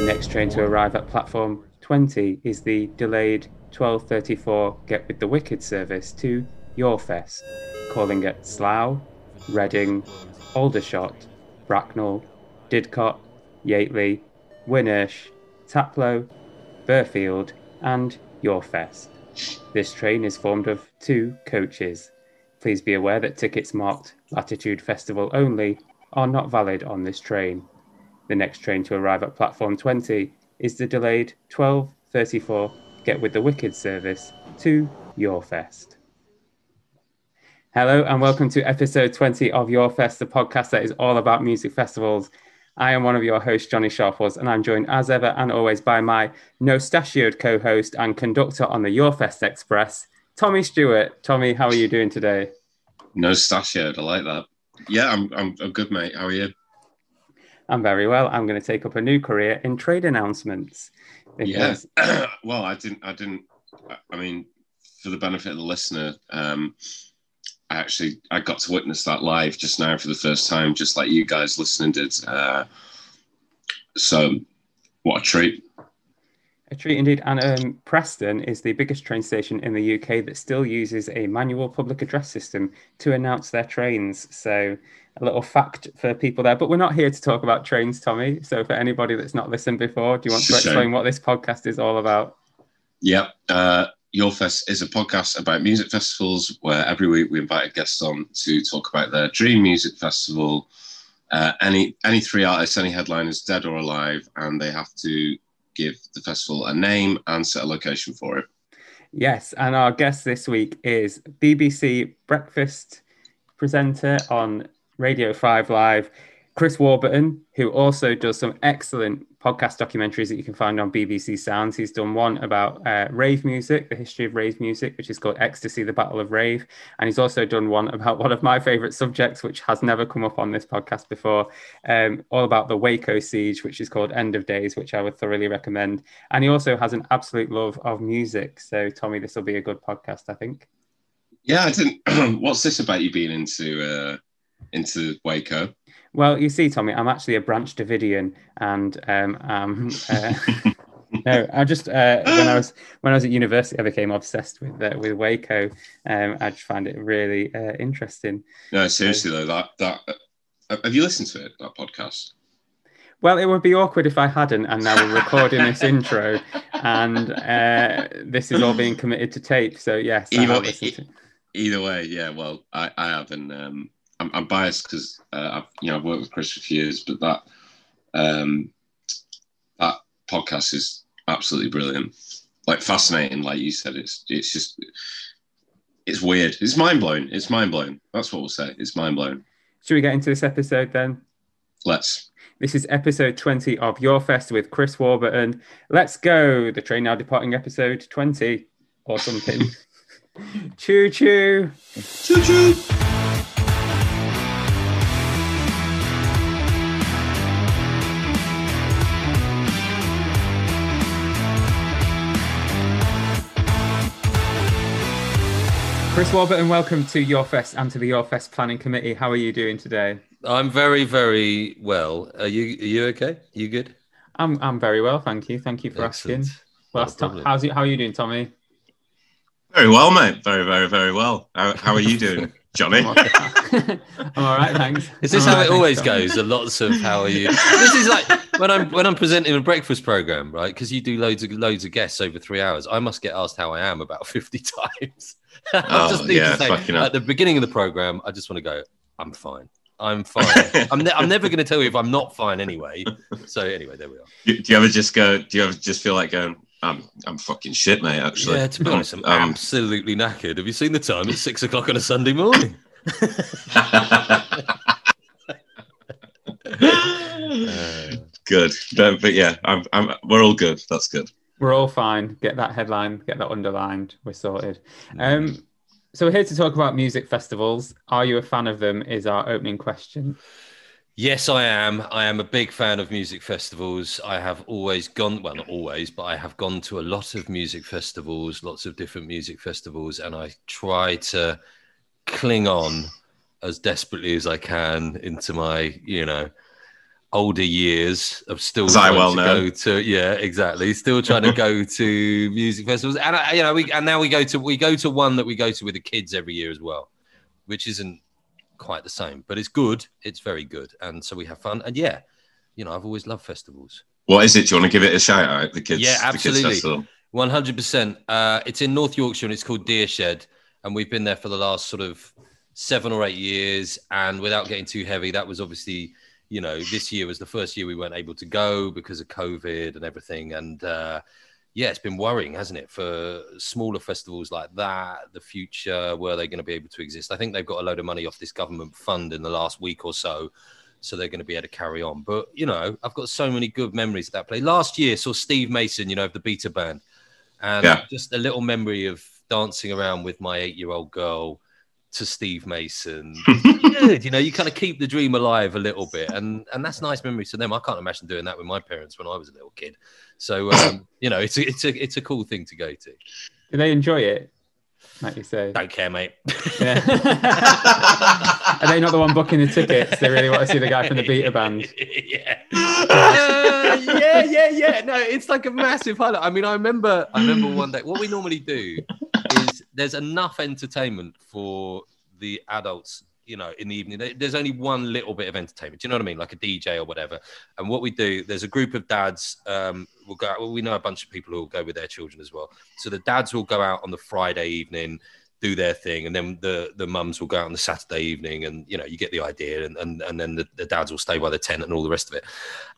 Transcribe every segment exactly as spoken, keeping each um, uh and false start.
The next train to arrive at platform twenty is the delayed twelve thirty-four Get With The Wicked service to Yorfest, calling at Slough, Reading, Aldershot, Bracknell, Didcot, Yateley, Winnersh, Taplow, Burfield and Yorfest. This train is formed of two coaches. Please be aware that tickets marked Latitude Festival only are not valid on this train. The next train to arrive at platform twenty is the delayed twelve thirty-four Get With The Wicked service to Yorfest. Hello and welcome to episode twenty of Yorfest, the podcast that is all about music festivals. I am one of your hosts, Johnny Sharples, and I'm joined as ever and always by my nostachioed co-host and conductor on the Yorfest Express, Tommy Stewart. Tommy, how are you doing today? Nostachioed, I like that. Yeah, I'm, I'm I'm good, mate. How are you? I'm very well. I'm going to take up a new career in trade announcements. Because... Yeah. Well, I didn't, I didn't, I mean, for the benefit of the listener, um, I actually, I got to witness that live just now for the first time, just like you guys listening did. Uh, so what a treat. A treat indeed. And um, Preston is the biggest train station in the U K that still uses a manual public address system to announce their trains. So a little fact for people there. But we're not here to talk about trains, Tommy. So for anybody that's not listened before, do you want to explain what this podcast is all about? Yeah. Uh, Yorfest is a podcast about music festivals where every week we invite a guest on to talk about their dream music festival. Uh, any any three artists, any headliners, dead or alive, and they have to give the festival a name and set a location for it. Yes, and our guest this week is B B C Breakfast presenter on Radio five Live, Chris Warburton, who also does some excellent podcast documentaries that you can find on B B C Sounds. He's done one about uh, rave music, the history of rave music, which is called Ecstasy, the Battle of Rave. And he's also done one about one of my favourite subjects, which has never come up on this podcast before, um, all about the Waco siege, which is called End of Days, which I would thoroughly recommend. And he also has an absolute love of music. So, Tommy, this will be a good podcast, I think. Yeah, I didn't... What's this about you being into uh, into Waco? Well, you see, Tommy, I'm actually a Branch Davidian, and um, um, uh, no, I just uh, when I was when I was at university, I became obsessed with uh, with Waco. Um, I just found it really uh, interesting. No, seriously though, that that uh, have you listened to it? That podcast? Well, it would be awkward if I hadn't, and now we're recording this intro, and uh, this is all being committed to tape. So yes, either, I have listened to it. Either way, yeah. Well, I I haven't. Um... I'm, I'm biased because uh, I've you know I've worked with Chris for years, but that um, that podcast is absolutely brilliant, like fascinating. Like you said, it's it's just it's weird. It's mind blowing. It's mind blowing. That's what we'll say. It's mind blowing. Should we get into this episode then? Let's. This is episode twenty of Yorfest with Chris Warburton. Let's go. The train now departing episode twenty or something. Choo choo. Choo choo. Chris Warburton, welcome to Yorfest and to the Yorfest Planning Committee. How are you doing today? I'm very, very well. Are you Are you okay? You good? I'm I'm very well, thank you. Thank you for Excellent. asking. Last time, how's you, how are you doing, Tommy? Very well, mate. Very, very, very well. How, how are you doing, Johnny? I'm all right, I'm all right thanks. Is this I'm how right, it always goes? A lots of how are you? This is like when I'm when I'm presenting a breakfast program, right? Because you do loads of loads of guests over three hours. I must get asked how I am about fifty times. I oh, just need yeah, to say, at up. the beginning of the program, I just want to go, I'm fine. I'm fine. I'm, ne- I'm never going to tell you if I'm not fine anyway. So anyway, there we are. Do, do you ever just go, do you ever just feel like going, I'm, I'm fucking shit, mate, actually? Yeah, to be honest, I'm um, absolutely knackered. Have you seen the time? It's six o'clock on a Sunday morning. uh, good. No, but yeah, I'm, I'm, we're all good. That's good. We're all fine. Get that headline, get that underlined. We're sorted. Um, so we're here to talk about music festivals. Are you a fan of them is our opening question. Yes, I am. I am a big fan of music festivals. I have always gone, well, not always, but I have gone to a lot of music festivals, lots of different music festivals, and I try to cling on as desperately as I can into my, you know, older years of still As trying I well to know. go to yeah exactly still trying to go to music festivals, and I, you know we and now we go to we go to one that we go to with the kids every year as well, which isn't quite the same, but it's good. It's very good, and so we have fun. And yeah, you know, I've always loved festivals. What is it? Do you want to give it a shout out? The kids, yeah, absolutely, one hundred percent. It's in North Yorkshire and it's called Deershed, and we've been there for the last sort of seven or eight years. And without getting too heavy, that was obviously, you know, this year was the first year we weren't able to go because of COVID and everything. And uh, yeah, it's been worrying, hasn't it? For smaller festivals like that, the future, were they going to be able to exist? I think they've got a load of money off this government fund in the last week or so, so they're going to be able to carry on. But, you know, I've got so many good memories of that play. Last year, saw Steve Mason, you know, of the Beta Band. And yeah. just a little memory of dancing around with my eight-year-old girl to Steve Mason. Good, you know, you kind of keep the dream alive a little bit, and and that's nice memories to them. I can't imagine doing that with my parents when I was a little kid. So um, you know, it's a, it's a it's a cool thing to go to. Do they enjoy it? Like you say, don't care, mate. Yeah. Are they not the one booking the tickets? They really want to see the guy from the Beta Band. Yeah, uh, yeah, yeah, yeah. No, it's like a massive highlight. I mean, I remember, I remember one day. What we normally do is there's enough entertainment for the adults, you know, in the evening. There's only one little bit of entertainment. Do you know what I mean? Like a D J or whatever. And what we do, there's a group of dads. Um, we'll go. Well, we know a bunch of people who will go with their children as well. So the dads will go out on the Friday evening, do their thing, and then the the mums will go out on the Saturday evening, and you know, you get the idea. And and, and then the, the dads will stay by the tent and all the rest of it.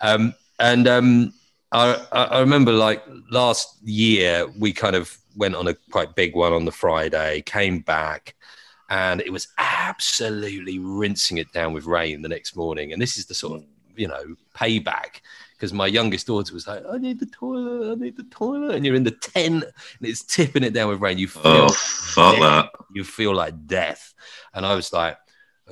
Um, and um, I I remember like last year we kind of went on a quite big one on the Friday, came back. And it was absolutely rinsing it down with rain the next morning. And this is the sort of, you know, payback, because my youngest daughter was like, I need the toilet, I need the toilet. And you're in the tent and it's tipping it down with rain. You feel, oh, fuck that. You feel like death. And I was like,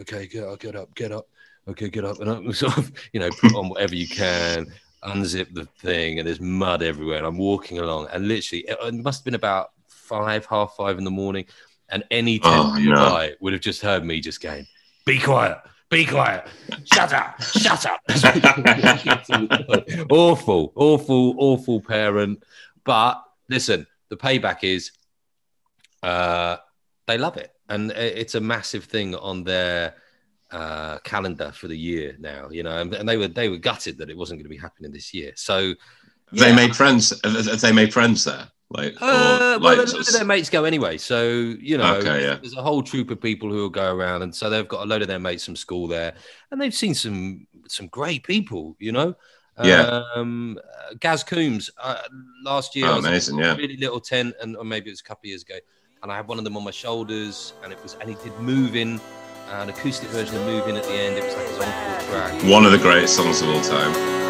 okay, get up, get up, get up. Okay, get up. And I'm sort of, you know, put on whatever you can, unzip the thing, and there's mud everywhere. And I'm walking along, and literally, it must have been about five, half five in the morning. And any tent nearby oh, no. would have just heard me just going, be quiet, be quiet, shut up, shut up. Awful, awful, awful parent. But listen, the payback is uh, they love it. And it's a massive thing on their uh, calendar for the year now, you know, and, and they were they were gutted that it wasn't going to be happening this year. So yeah. They made friends. Have they made friends there? Like, uh, well, loads of their mates go anyway, so you know, okay, yeah. there's a whole troop of people who will go around, and so they've got a load of their mates from school there, and they've seen some some great people, you know. Yeah, um, Gaz Coombs uh, last year, oh, I was amazing, in a really yeah. little tent, and or maybe it was a couple of years ago, and I had one of them on my shoulders, and it was, and he did Move In, uh, an acoustic version of Move In at the end. It was like his encore track. One of the greatest songs of all time.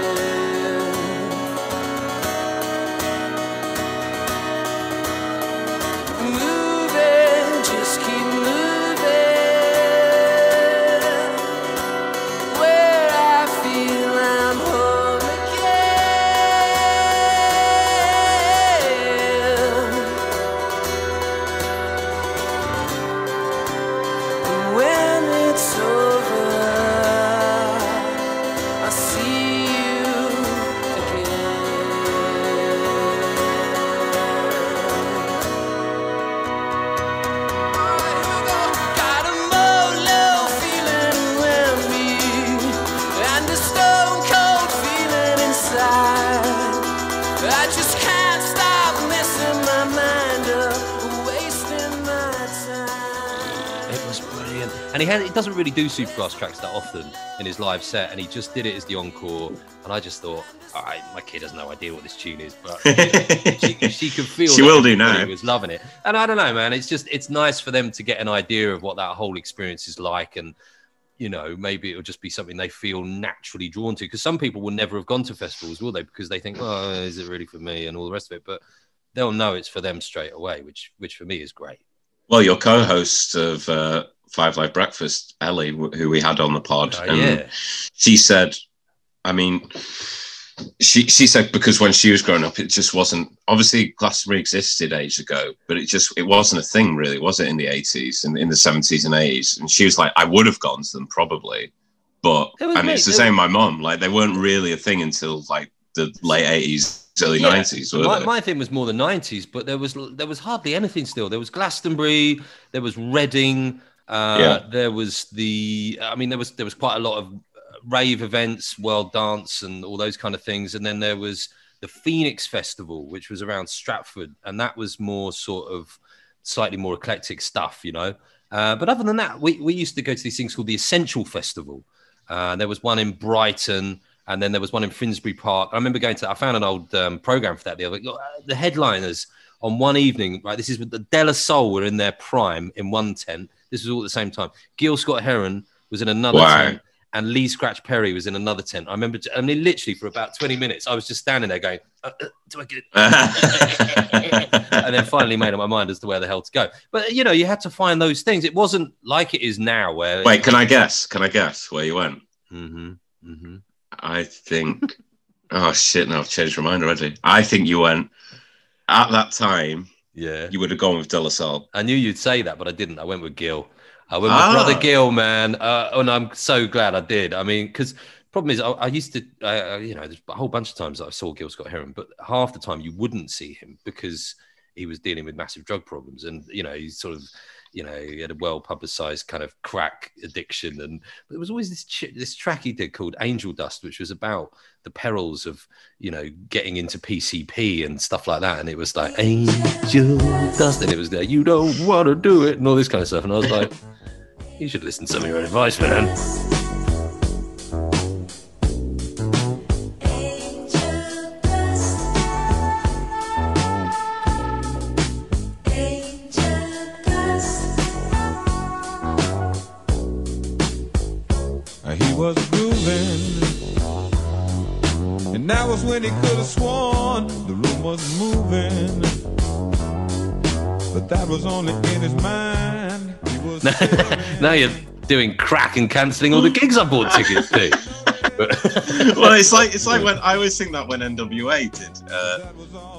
Really do Supergrass tracks that often in his live set, and he just did it as the encore, and I just thought, all right, my kid has no idea what this tune is, but she, she could feel she will do now. She was loving it, and I don't know, man, it's just, it's nice for them to get an idea of what that whole experience is like, and you know, maybe it'll just be something they feel naturally drawn to, because some people will never have gone to festivals, will they, because they think, oh, is it really for me, and all the rest of it, but they'll know it's for them straight away, which which for me is great. Well, your co-host of uh Five Live Breakfast, Ellie, who we had on the pod, oh, and yeah. she said, I mean, she she said, because when she was growing up, it just wasn't, obviously Glastonbury existed ages ago, but it just, it wasn't a thing really, was it, in the eighties and in, in the seventies and eighties, and she was like, I would have gone to them probably, But and neat. It's the same with my mum. Like, they weren't really a thing until like the late eighties, early yeah. nineties. Were my, they? my thing was more the nineties, but there was there was hardly anything still. There was Glastonbury, there was Reading, uh, yeah. there was the. I mean, there was there was quite a lot of rave events, World Dance, and all those kind of things. And then there was the Phoenix Festival, which was around Stratford, and that was more sort of slightly more eclectic stuff, you know. Uh, but other than that, we we used to go to these things called the Essential Festival. Uh, there was one in Brighton, and then there was one in Finsbury Park. I remember going to, I found an old um, program for that the other week. The headliners on one evening, right? This is with the De La Soul were in their prime in one tent. This was all at the same time. Gil Scott-Heron was in another wow. tent, and Lee Scratch Perry was in another tent. I remember, I mean, literally for about twenty minutes, I was just standing there going, uh, uh, do I get it? And then finally made up my mind as to where the hell to go. But, you know, you had to find those things. It wasn't like it is now where... Wait, can I guess? Can I guess where you went? Mm-hmm. Mm-hmm. I think... oh, shit, now I've changed my mind already. I think you went... At that time, yeah, you would have gone with De La Salle. I knew you'd say that, but I didn't. I went with Gil. I went with ah. brother Gil, man, uh, and I'm so glad I did. I mean, because the problem is I, I used to, uh, you know, there's a whole bunch of times that I saw Gil Scott-Heron, but half the time you wouldn't see him because he was dealing with massive drug problems. And, you know, he sort of, you know, he had a well-publicized kind of crack addiction. And but there was always this ch- this track he did called Angel Dust, which was about the perils of, you know, getting into P C P and stuff like that. And it was like, Angel Dust. And it was like, you don't want to do it and all this kind of stuff. And I was like... You should listen to some of your own advice, man. He was grooving, and that was when he could have sworn the room was moving, but that was only in his mind. Now you're doing crack and cancelling all the gigs I bought tickets to. Well, it's like it's like when I always think that when N W A did uh,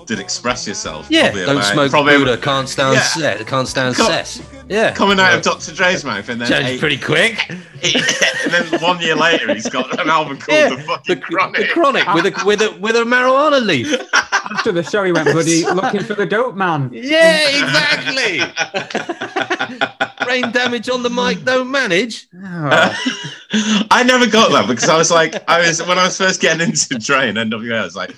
did Express Yourself. Yeah, don't about, smoke probably, Buddha, can't stand yeah. set, can't stand Com- cess. Yeah, coming out yeah. of Doctor Dre's mouth, and then eight, pretty quick. And then one year later, he's got an album called yeah, the fucking the, Chronic, the Chronic with a with a with a marijuana leaf. After the show, he went bloody looking for the dope man. Yeah, exactly. Brain damage on the mic, don't manage. Uh, I never got that because I was like, I was when I was first getting into Dre and N W A, I was like,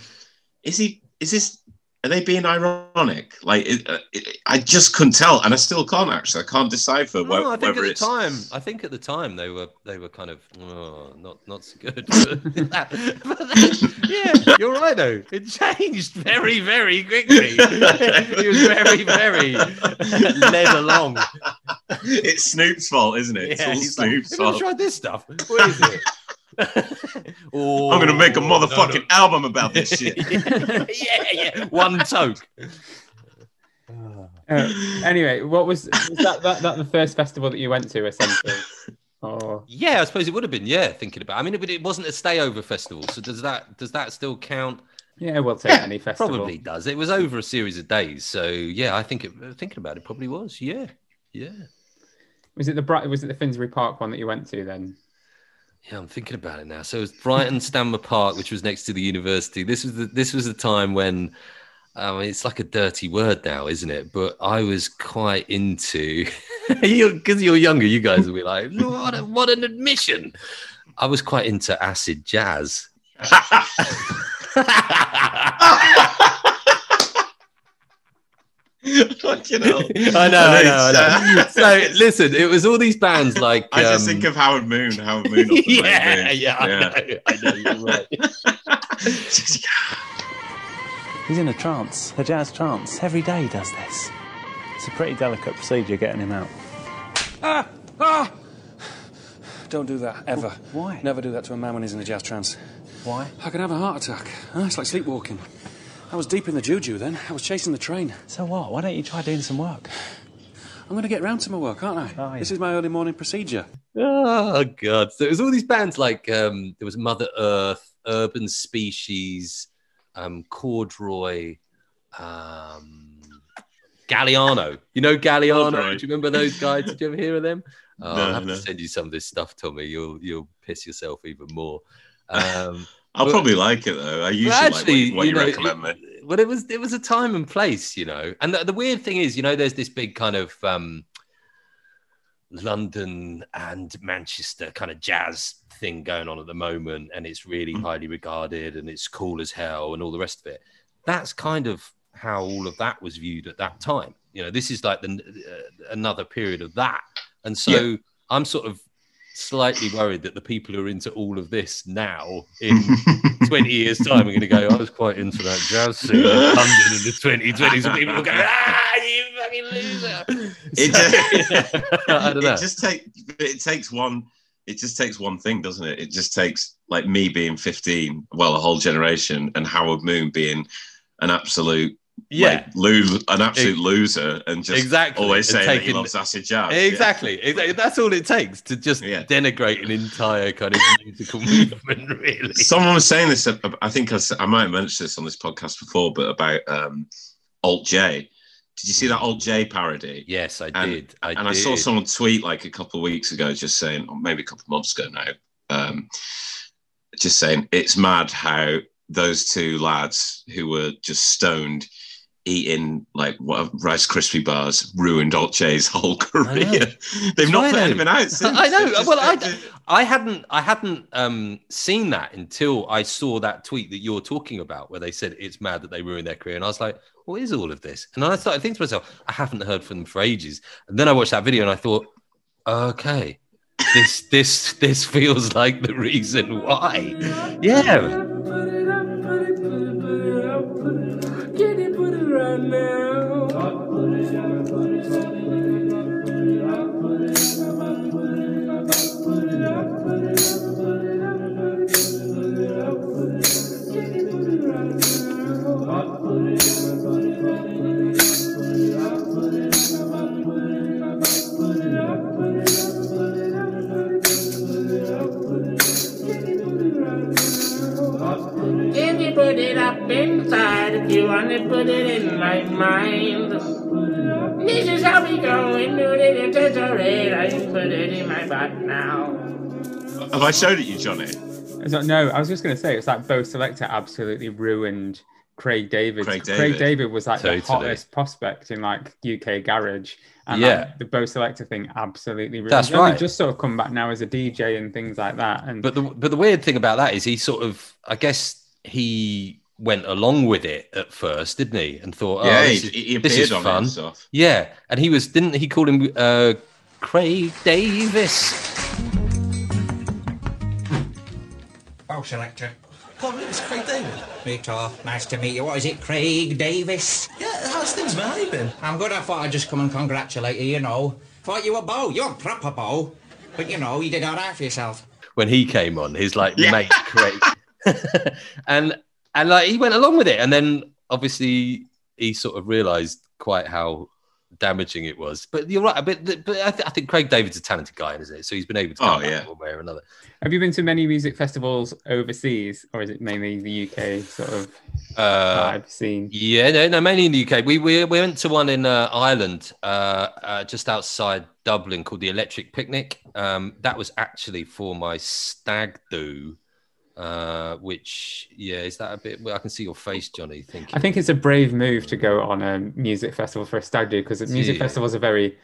is he, is this, are they being ironic? Like, it, it, I just couldn't tell, and I still can't actually. I can't decipher no, whether, I think whether at it's. The time, I think at the time they were they were kind of oh, not not so good. But that, yeah, you're right though. It changed very very quickly. It was very very led along. It's Snoop's fault, isn't it? Yeah, it's all Snoop's like, fault. Have you tried this stuff? What is it? oh, I'm gonna make a motherfucking no, no. album about this shit. yeah, yeah, one toke. Uh, anyway, what was, was that, that? That the first festival that you went to, essentially? Or... Yeah, I suppose it would have been. Yeah, thinking about. It. I mean, but it, it wasn't a stayover festival, so does that does that still count? Yeah, we'll take yeah, any festival. Probably does. It was over a series of days, so yeah, I think it, thinking about it probably was. Yeah, yeah. Was it the was it the Finsbury Park one that you went to then? Yeah, I'm thinking about it now. So it was Brighton Stanmer Park, which was next to the university. This was the this was the time when, I mean, it's like a dirty word now, isn't it? But I was quite into, because you're, you're younger, you guys will be like, what, a, what an admission. I was quite into acid jazz. Fucking hell. I know, I know, I know. So listen, it was all these bands like I just um... think of Howard Moon, Howard Moon. Off the yeah, moon. yeah, yeah, I know, I know you're right. He's in a trance, a jazz trance. Every day he does this. It's a pretty delicate procedure getting him out. Ah, ah! Don't do that ever. Why? Never do that to a man when he's in a jazz trance. Why? I could have a heart attack. Oh, it's like sleepwalking. I was deep in the juju then. I was chasing the train. So what? Why don't you try doing some work? I'm going to get round to my work, aren't I? Oh, yeah. This is my early morning procedure. Oh, God. So it was all these bands like um, there was Mother Earth, Urban Species, um, Corduroy, um, Galliano. You know Galliano? Corduroy. Do you remember those guys? Did you ever hear of them? Oh, no, I'll have no. to send you some of this stuff, Tommy. You'll, you'll piss yourself even more. Um, I'll but, probably like it though. I usually actually, like what, what you, you know, recommend it, me. But it was it was a time and place, you know. And the, the weird thing is, you know, there's this big kind of um, London and Manchester kind of jazz thing going on at the moment, and it's really mm-hmm. highly regarded, and it's cool as hell, and all the rest of it. That's kind of how all of that was viewed at that time. You know, this is like the uh, another period of that, and so yeah. I'm sort of slightly worried that the people who are into all of this now in twenty years' time are going to go, I was quite into that jazz scene in London in the twenty twenties, and people will go, ah, you fucking loser. It just, so, yeah, I don't know. It just take, it takes one. It just takes one thing, doesn't it? It just takes like me being fifteen, well, a whole generation, and Howard Moon being an absolute yeah, like, lo- an absolute it, loser, and just exactly. always saying taking, that he loves acid jazz. Exactly, yeah. exactly, that's all it takes to just yeah. denigrate an entire kind of musical movement. Really, someone was saying this. I think I, I might have mentioned this on this podcast before, but about um, Alt-J. Did you see that Alt-J parody? Yes, I and, did. I and did. I saw someone tweet like a couple of weeks ago, just saying, or maybe a couple of months ago now, um, just saying, it's mad how those two lads who were just stoned eating like what, Rice Krispie bars ruined Alt-J's whole career. They've not put anything out since. I know. Well, I, d- I hadn't, I hadn't um, seen that until I saw that tweet that you're talking about, where they said it's mad that they ruined their career, and I was like, what is all of this? And I started thinking to myself, I haven't heard from them for ages. And then I watched that video and I thought, okay, this this this feels like the reason why. Yeah. Can you put it right now? Put it up inside if you want to put it in my mind. This is how we go and do it. It's alright. I can put it in my butt now. Have I showed it you, Johnny? Not, no, I was just going to say it's like Bo Selector absolutely ruined Craig David. Craig David, Craig David was like totally. the hottest prospect in like U K garage, and yeah, like, the Bo Selector thing absolutely ruined. That's right. He just sort of come back now as a D J and things like that. And but the but the weird thing about that is he sort of, I guess, he went along with it at first, didn't he? And thought, oh, yeah, this is, he, he this is on fun. Himself. Yeah, and he was, didn't he call him uh, Craig Davis? Oh, Selector. Oh, it's Craig Davis. Meet off. Nice to meet you. What is it, Craig Davis? Yeah, how's things, man? How you been? I'm good. I thought I'd just come and congratulate you, you know. Thought you were Bo. You're a proper Bo. But, you know, you did all right for yourself. When he came on, his, like, yeah. mate Craig... and and like he went along with it, and then obviously he sort of realised quite how damaging it was. But you're right. But, but I, th- I think Craig David's a talented guy, isn't it? So he's been able to come oh, back yeah. one way or another. Have you been to many music festivals overseas, or is it mainly the U K sort of uh, I've seen? Yeah, no, no, mainly in the U K. We we, we went to one in uh, Ireland, uh, uh, just outside Dublin, called the Electric Picnic. Um, that was actually for my stag do. Uh, which yeah, is that a bit? Well, I can see your face, Johnny. Thinking. I think it's a brave move to go on a music festival for a stag do, because music yeah. festivals are very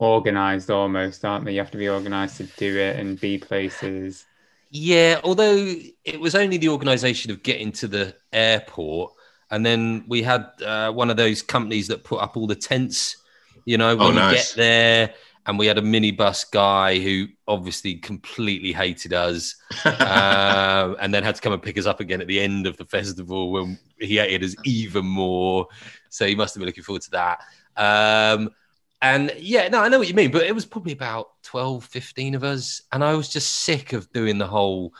organised, almost, aren't they? You have to be organised to do it and be places. Yeah, although it was only the organisation of getting to the airport, and then we had uh, one of those companies that put up all the tents. You know, when oh, nice. we get there. And we had a minibus guy who obviously completely hated us, uh, and then had to come and pick us up again at the end of the festival when he hated us even more. So he must have been looking forward to that. Um, and yeah, no, I know what you mean, but it was probably about twelve, fifteen of us. And I was just sick of doing the whole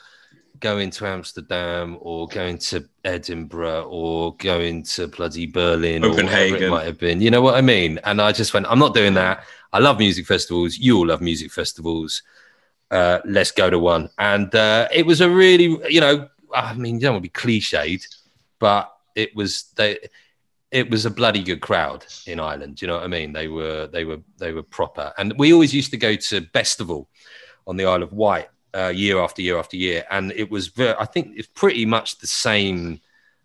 going to Amsterdam or going to Edinburgh or going to bloody Berlin or whatever it might have been. You know what I mean? And I just went, I'm not doing that. I love music festivals. You all love music festivals. Uh, let's go to one. And uh, it was a really, you know, I mean, you don't want to be cliched, but it was they, it was a bloody good crowd in Ireland. You know what I mean? They were, they were, they were proper. And we always used to go to Bestival on the Isle of Wight, uh, year after year after year. And it was, very, I think it's pretty much the same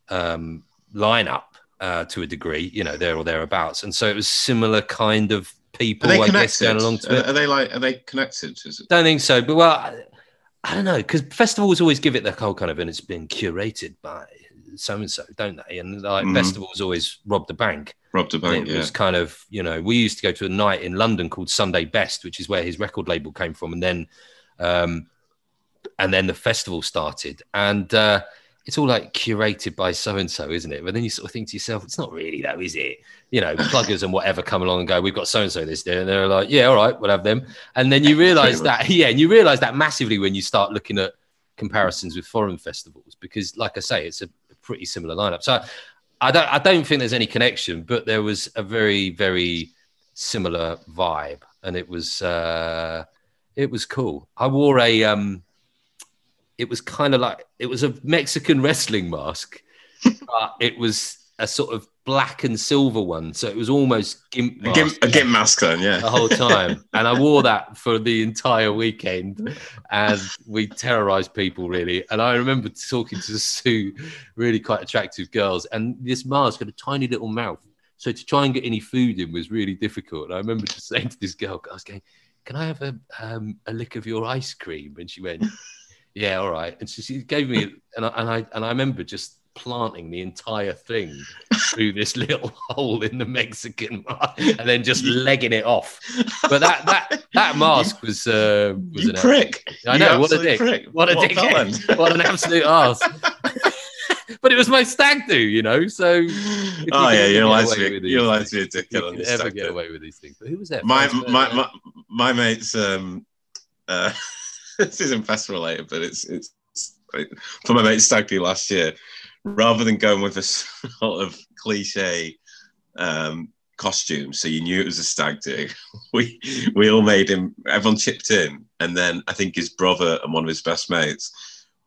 um, lineup uh, to a degree, you know, there or thereabouts. And so it was similar kind of people, I guess, going along to it. Are they like, are they connected? Is it? Don't think so. But well, I, I don't know, because festivals always give it the whole kind of, and it's been curated by so-and-so, don't they? And like mm-hmm. festivals always rob the bank. Rob the bank, and it yeah. was kind of, you know, we used to go to a night in London called Sunday Best, which is where his record label came from. And then, um, and then the festival started. And uh, it's all like curated by so-and-so, isn't it? But then you sort of think to yourself, it's not really though, is it? You know, pluggers and whatever come along and go, we've got so-and-so this day. And they're like, yeah, all right, we'll have them. And then you realize that, yeah. And you realize that massively when you start looking at comparisons with foreign festivals, because like I say, it's a pretty similar lineup. So I don't, I don't think there's any connection, but there was a very, very similar vibe. And it was, uh, it was cool. I wore a, um, it was kind of like, it was a Mexican wrestling mask, but it was a sort of black and silver one. So it was almost gimp mask, a, gimp, a gimp mask then, yeah. The whole time. And I wore that for the entire weekend. And we terrorized people, really. And I remember talking to two really quite attractive girls. And this mask had a tiny little mouth. So to try and get any food in was really difficult. And I remember just saying to this girl, I was going, can I have a, um, a lick of your ice cream? And she went... yeah, all right. And so she gave me, and I, and I and I remember just planting the entire thing through this little hole in the Mexican mask, and then just legging it off. But that that that mask was uh, was you an prick. Ass. I know, what a dick. Prick. What a what dick. What an absolute arse. But it was my stag do, you know. So you oh yeah, you're allowed to be, you're allowed to be a dickhead on this. Never get away with these things. But who was that? My my, my my mate's. Um, uh, This isn't festival related, but it's it's like, for my mate Stag Do last year. Rather than going with a sort of cliche um, costume, so you knew it was a stag do, we we all made him. Everyone chipped in, and then I think his brother and one of his best mates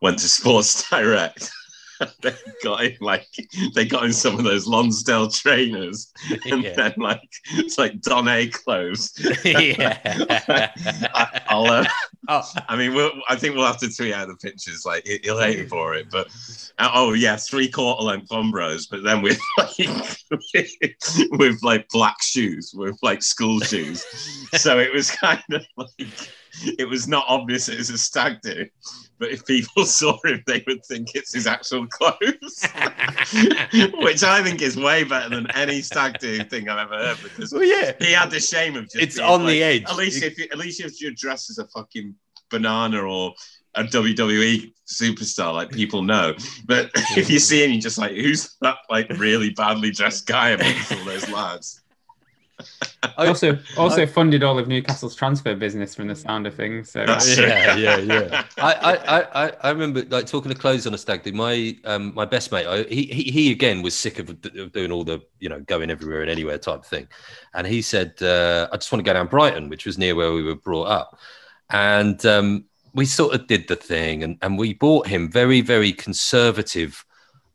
went to Sports Direct. They got him like they got him some of those Lonsdale trainers, and yeah. then like it's like Don A clothes. Yeah, I, I'll. Uh, oh. I mean, we'll, I think we'll have to tweet out the pictures. Like he'll hate me for it, but uh, oh yeah, three quarter length Umbros, but then with like with like black shoes, with like school shoes. So it was kind of like. It was not obvious it was a stag do, but if people saw him, they would think it's his actual clothes, which I think is way better than any stag do thing I've ever heard. Because well, yeah, he had the shame of just it's on like, the edge. At least if you, at least if you're dressed as a fucking banana or a W W E superstar, like people know. But if you see him, you're just like, who's that like really badly dressed guy amongst all those lads? I also also I, funded all of Newcastle's transfer business from the sound of things. So yeah, yeah, yeah. I, I, I, I remember like talking to clothes on a stag do. My um, my best mate, I, he, he he again was sick of, of doing all the you know going everywhere and anywhere type thing, and he said, uh, I just want to go down Brighton, which was near where we were brought up, and um, we sort of did the thing, and and we bought him very very conservative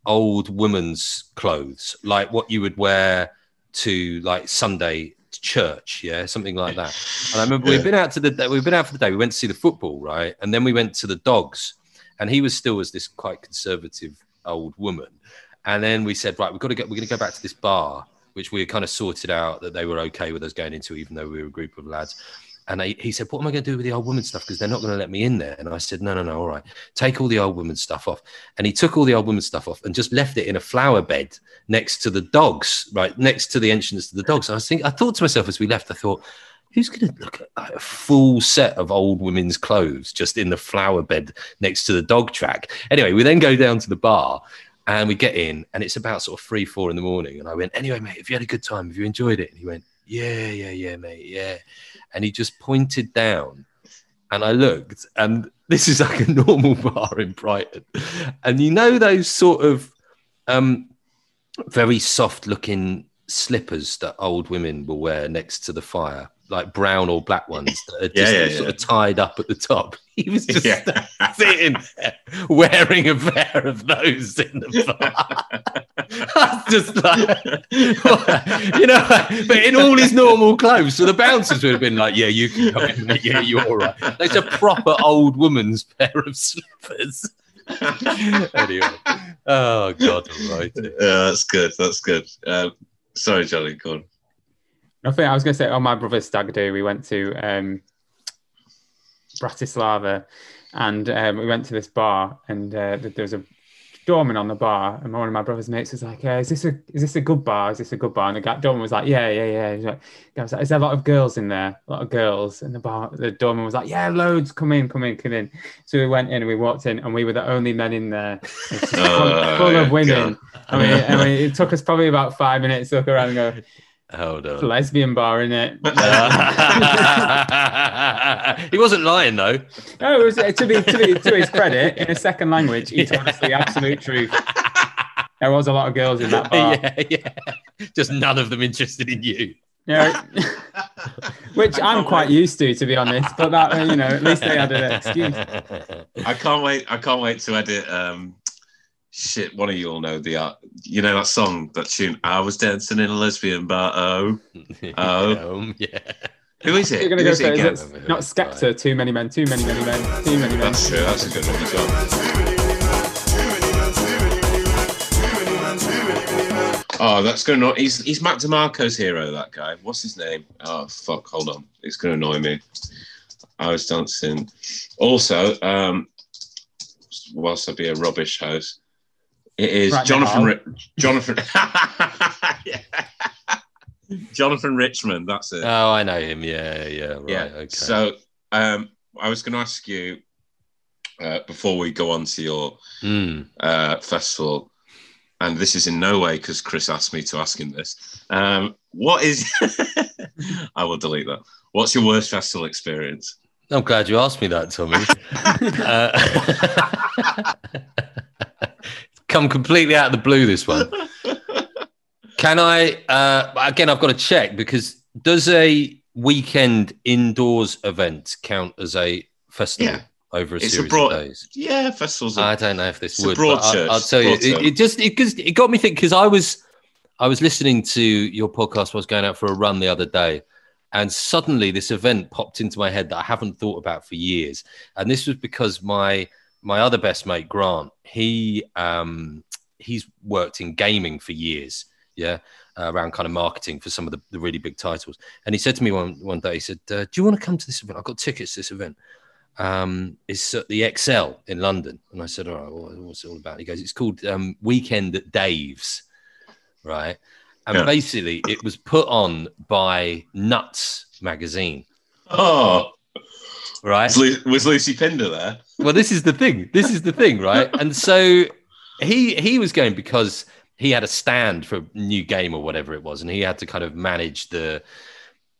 old woman's clothes, like what you would wear to like Sunday to church, yeah, something like that. And I remember yeah. we've been out to the we've been out for the day. We went to see the football, right? And then we went to the dogs, and he was still as this quite conservative old woman. And then we said, right, we've got to get we're going to go back to this bar, which we had kind of sorted out that they were okay with us going into, even though we were a group of lads. And I, he said, what am I going to do with the old woman stuff? Because they're not going to let me in there. And I said, no, no, no. All right. Take all the old woman stuff off. And he took all the old woman stuff off and just left it in a flower bed next to the dogs, right? Next to the entrance to the dogs. And I think I thought to myself as we left, I thought, who's going to look at like, a full set of old women's clothes just in the flower bed next to the dog track? Anyway, we then go down to the bar and we get in, and it's about sort of three, four in the morning. And I went, anyway, mate, have you had a good time? Have you enjoyed it? And he went, yeah, yeah, yeah, mate, yeah. And he just pointed down, and I looked, and this is like a normal bar in Brighton. And you know those sort of um, very soft-looking slippers that old women will wear next to the fire, like brown or black ones that are just yeah, yeah, sort yeah. of tied up at the top. He was just yeah. sitting there wearing a pair of those in the bar. That's just like, you know, but in all his normal clothes. So the bouncers would have been like, yeah, you can come in, mate. Yeah, you're all right. That's a proper old woman's pair of slippers. Anyway. Oh, God almighty. Yeah, that's good. That's good. Um, sorry, Johnny, go on. I think I was going to say, on my brother's stag do, we went to um, Bratislava, and um, we went to this bar, and uh, there was a doorman on the bar, and one of my brother's mates was like, uh, is this a is this a good bar? Is this a good bar? And the guy, doorman was like, yeah, yeah, yeah. Like, I was like, is there a lot of girls in there? A lot of girls. And the bar, the doorman was like, yeah, loads. Come in, come in, come in. So we went in and we walked in, and we were the only men in there. It was uh, full of women. I mean, I mean, it took us probably about five minutes to look around and go, hold on. It's a lesbian bar, isn't it? He wasn't lying, though. No, it was, to, be, to, be, to his credit, in a second language, he told us the absolute truth. There was a lot of girls in that bar. Yeah, yeah. Just none of them interested in you. Yeah, which I'm quite wait. used to, to be honest. But that, you know, at least they had an excuse. I can't wait. I can't wait to edit. Um... Shit, one of you all know the art. You know that song, that tune, I was dancing in a lesbian bar, oh, oh. um, yeah. Who is it? You're gonna go for it, it is it? Not Skepta, right. Too Many Men, Too Many, Many Men, Too Many Men. That's true, that's a good one as well. Oh, that's going to... He's, he's Matt DeMarco's hero, that guy. What's his name? Oh, fuck, hold on. It's going to annoy me. I was dancing. Also, um, whilst I'd be a rubbish host, it is right Jonathan. Ri- Jonathan. yeah. Jonathan Richman. That's it. Oh, I know him. Yeah, yeah, right. Yeah. Okay. So, um, I was going to ask you uh, before we go on to your mm. uh, festival, and this is in no way because Chris asked me to ask him this. Um, what is? I will delete that. What's your worst festival experience? I'm glad you asked me that, Tommy. uh, Come completely out of the blue, this one. Can I uh again, I've got to check, because does a weekend indoors event count as a festival? Yeah. Over a it's series a broad, of days. Yeah, festivals are, I don't know if this would, but I, I'll tell you, it, it just it, cause it got me thinking, because I was I was listening to your podcast. I was going out for a run the other day, and suddenly this event popped into my head that I haven't thought about for years. And this was because my My other best mate, Grant, he um, he's worked in gaming for years, yeah, uh, around kind of marketing for some of the, the really big titles. And he said to me one, one day, he said, uh, do you want to come to this event? I've got tickets to this event. Um, it's at the X L in London. And I said, all right, well, what's it all about? He goes, it's called um, Weekend at Dave's, right? And yeah. basically it was put on by Nuts magazine. Oh, right. Was Lucy Pinder there? Well, this is the thing. This is the thing, right? And so he he was going because he had a stand for a new game or whatever it was, and he had to kind of manage the,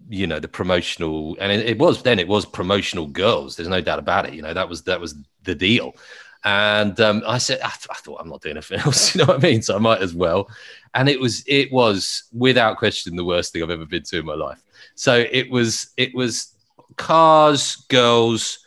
you know, the promotional. And it, it was then it was promotional girls. There's no doubt about it. You know, that was that was the deal. And um, I said, I, th- I thought I'm not doing anything else. You know what I mean? So I might as well. And it was it was without question the worst thing I've ever been to in my life. So it was it was. Cars, girls,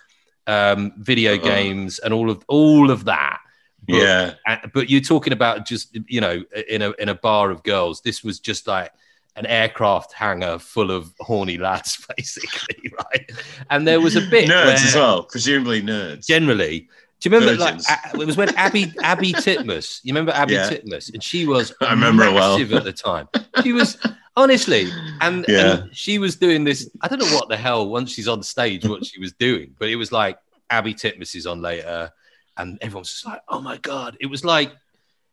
um, video uh-huh. games, and all of all of that. But, yeah, uh, but you're talking about just, you know, in a in a bar of girls. This was just like an aircraft hangar full of horny lads, basically, right? And there was a bit nerds where, as well, presumably nerds. Generally, do you remember? Virgins. Like it was when Abby Abby Titmus. You remember Abby yeah. Titmus? And she was I remember her well at the time. She was. Honestly, and, yeah. and she was doing this, I don't know what the hell, once she's on stage, what she was doing, but it was like Abby Titmus is on later, and everyone's just like, oh my God. It was like,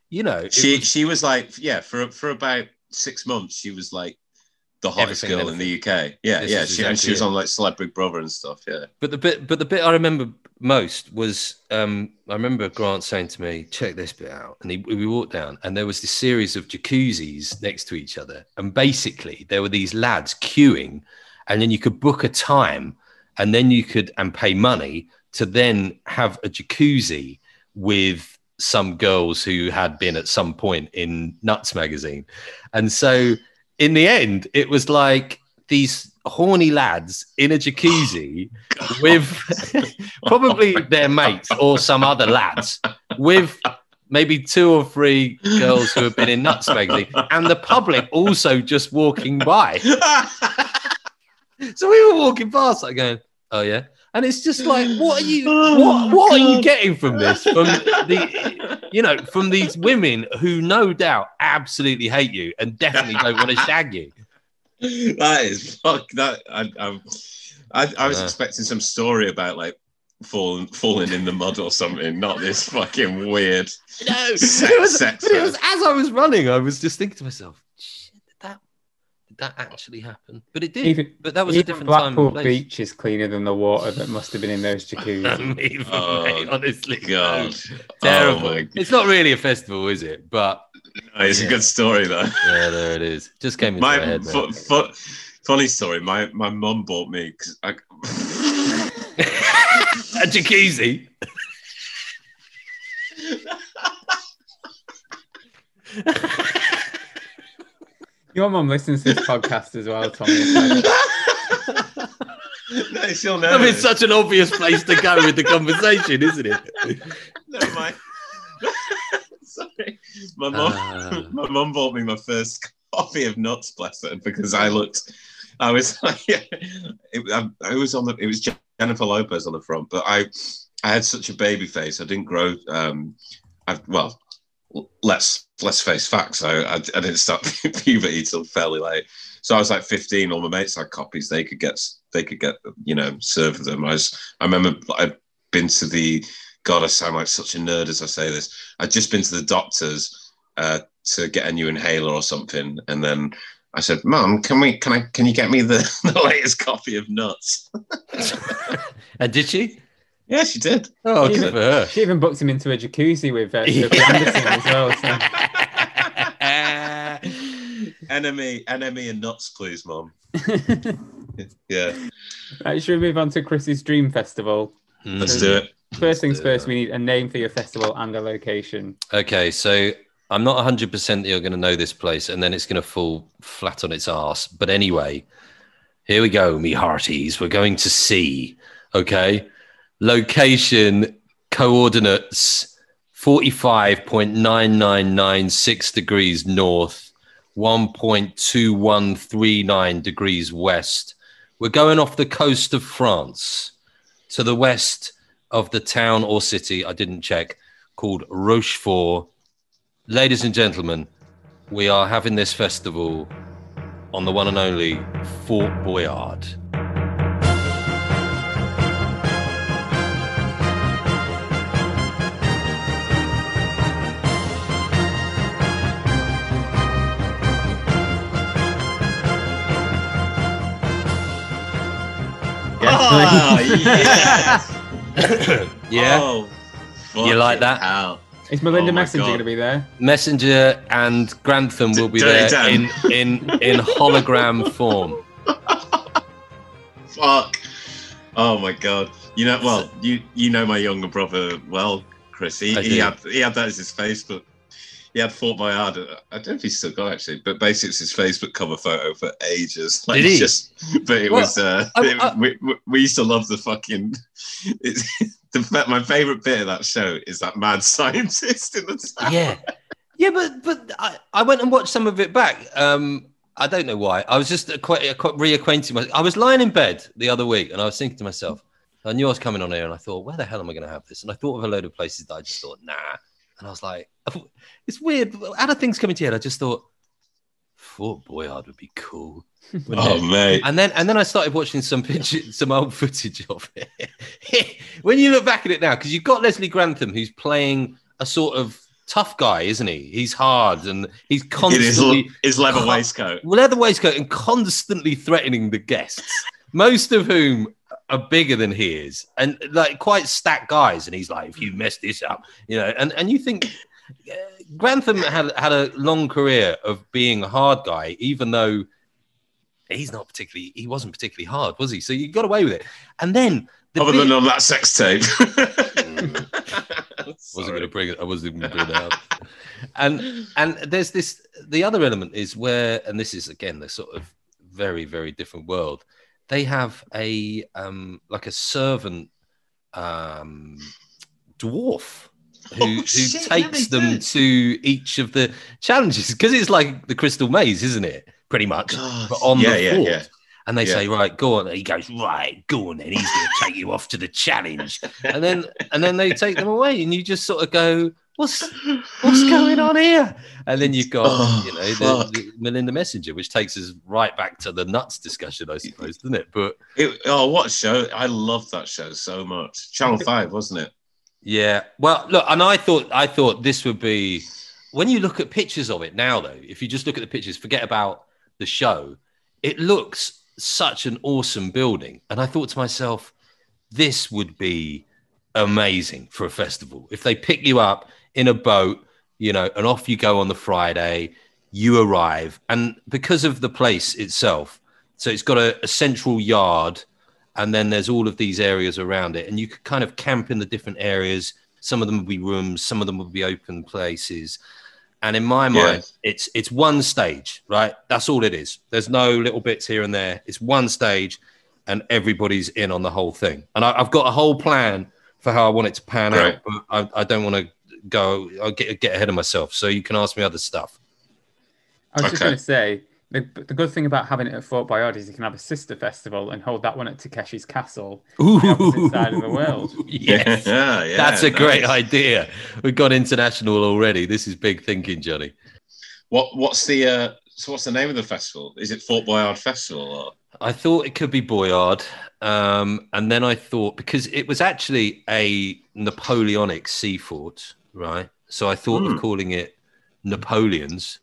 you know. She was, she was like, yeah, for for about six months, she was like the hottest girl in the U K. Yeah, this yeah, she, exactly and she was it. on like Celeb Big Brother and stuff, yeah. But the bit, but the bit I remember most was, um, I remember Grant saying to me, check this bit out. And he, we walked down, and there was this series of jacuzzis next to each other. And basically there were these lads queuing, and then you could book a time, and then you could, and pay money to then have a jacuzzi with some girls who had been at some point in Nuts magazine. And so in the end, it was like these horny lads in a jacuzzi oh, with probably their mates or some other lads with maybe two or three girls who have been in nuts magazine, and the public also just walking by. So we were walking past, like going, "Oh yeah," and it's just like, "What are you? Oh, what what God. are you getting from this? From the, you know, from these women who no doubt absolutely hate you and definitely don't want to shag you." That is fuck. That I I, I, I was uh, expecting some story about like falling falling in the mud or something. Not this fucking weird. No, sex, it was, sex but it was as I was running, I was just thinking to myself, that actually happened, but it did. Even, but that was even a different Blackpool time. Blackpool Beach is cleaner than the water that must have been in those jacuzzis. even, oh, mate, honestly, God, terrible. Oh, it's not really a festival, is it? But no, it's yeah. a good story, though. Yeah, there it is. Just came into my, my head. Fu- fu- funny story. My my mum bought me cause I... a jacuzzi. Your mum listens to this podcast as well, Tommy. No, she'll know. I mean, it's such an obvious place to go with the conversation, isn't it? Never mind. Sorry. My mum uh... my mum bought me my first copy of Nuts, bless her, because I looked, I was like, yeah, it, I, I was on the, it was Jennifer Lopez on the front, but I, I had such a baby face. I didn't grow, um, I, well, Let's let's face facts. I, I I didn't start puberty till fairly late, so I was like fifteen. All my mates had copies. They could get they could get you know served them. I was I remember I'd been to the God. I sound like such a nerd as I say this. I'd just been to the doctor's uh, to get a new inhaler or something, and then I said, "Mum, can we can I can you get me the, the latest copy of Nuts?" And did she? Yeah, she did. Oh, she, good even, for her. She even booked him into a jacuzzi with uh, Steve Anderson as well. So. enemy, enemy, and nuts, please, Mum. Yeah. Right, should we move on to Chris's Dream Festival? Mm. Let's so, do it. First things first, we need a name for your festival and a location. Okay, so I'm not one hundred percent that you're going to know this place, and then it's going to fall flat on its arse. But anyway, here we go, me hearties. We're going to see, okay? Location coordinates forty-five point nine nine nine six degrees north, one point two one three nine degrees west. We're going off the coast of France to the west of the town or city, I didn't check, called Rochefort. Ladies and gentlemen, we are having this festival on the one and only Fort Boyard. Oh, yes. Yeah. Oh, you like that? Hell. Is Melinda oh Messenger going to be there? Messenger and Grantham will be D- there in, in, in hologram form. Fuck. Oh, my God. You know, well, you, you know my younger brother well, Chris. He, he, had, he had that as his Facebook. He had Fort Boyard. I don't know if he's still got it, actually, but basically it's his Facebook cover photo for ages. Like, did he? Just, but it well, was, uh, I, I, it, we, we used to love the fucking, it, the, my favourite bit of that show is that mad scientist in the tower. Yeah, yeah, but but I, I went and watched some of it back. Um, I don't know why. I was just acqu- acqu- reacquainting myself. I was lying in bed the other week and I was thinking to myself, I knew I was coming on here and I thought, where the hell am I going to have this? And I thought of a load of places that I just thought, nah. And I was like, it's weird. Out of things coming to head, I just thought Fort Boyard would be cool. Oh, it? Mate. And then and then I started watching some pictures, some old footage of it. When you look back at it now, because you've got Leslie Grantham, who's playing a sort of tough guy, isn't he? He's hard and he's constantly... It is, his leather con- waistcoat. Leather waistcoat and constantly threatening the guests, most of whom... are bigger than he is and like quite stacked guys, and he's like, if you mess this up, you know, and and you think uh, Grantham had had a long career of being a hard guy, even though he's not particularly he wasn't particularly hard, was he? So you got away with it. And then the other big... than on that sex tape. wasn't going to bring it I wasn't going to bring it up. and and there's this the other element is where, and this is again the sort of very very different world, they have a um, like a servant um, dwarf who, oh, who shit, takes them good. to each of the challenges, because it's like the Crystal Maze, isn't it? Pretty much, God. But on yeah, the yeah, board. Yeah. And they yeah. say, right, go on. And he goes, right, go on. And he's going to take you off to the challenge. And then, and then they take them away, and you just sort of go, what's what's going on here? And then you've got, oh, you know, the, the Melinda Messenger, which takes us right back to the nuts discussion, I suppose, doesn't it? But it, oh, what a show! I love that show so much. Channel Five, wasn't it? Yeah. Well, look, and I thought I thought this would be, when you look at pictures of it now, though, if you just look at the pictures, forget about the show, it looks such an awesome building, and I thought to myself, this would be amazing for a festival if they pick you up in a boat, you know, and off you go on the Friday, you arrive. And because of the place itself, so it's got a, a central yard, and then there's all of these areas around it, and you could kind of camp in the different areas. Some of them would be rooms, some of them would be open places. And in my mind, yes. it's it's one stage, right? That's all it is. There's no little bits here and there. It's one stage, and everybody's in on the whole thing. And I, I've got a whole plan for how I want it to pan right. out, but I, I don't want to go I'll get get ahead of myself, so you can ask me other stuff. I was okay. just going to say, the, the good thing about having it at Fort Boyard is you can have a sister festival and hold that one at Takeshi's Castle on the opposite side of the world. Yes, yeah, yeah, that's a nice. great idea. We've got international already. This is big thinking, Johnny. What what's the uh, so what's the name of the festival? Is it Fort Boyard Festival? Or? I thought it could be Boyard, um, and then I thought, because it was actually a Napoleonic sea fort, right? So I thought mm. of calling it Napoleon's,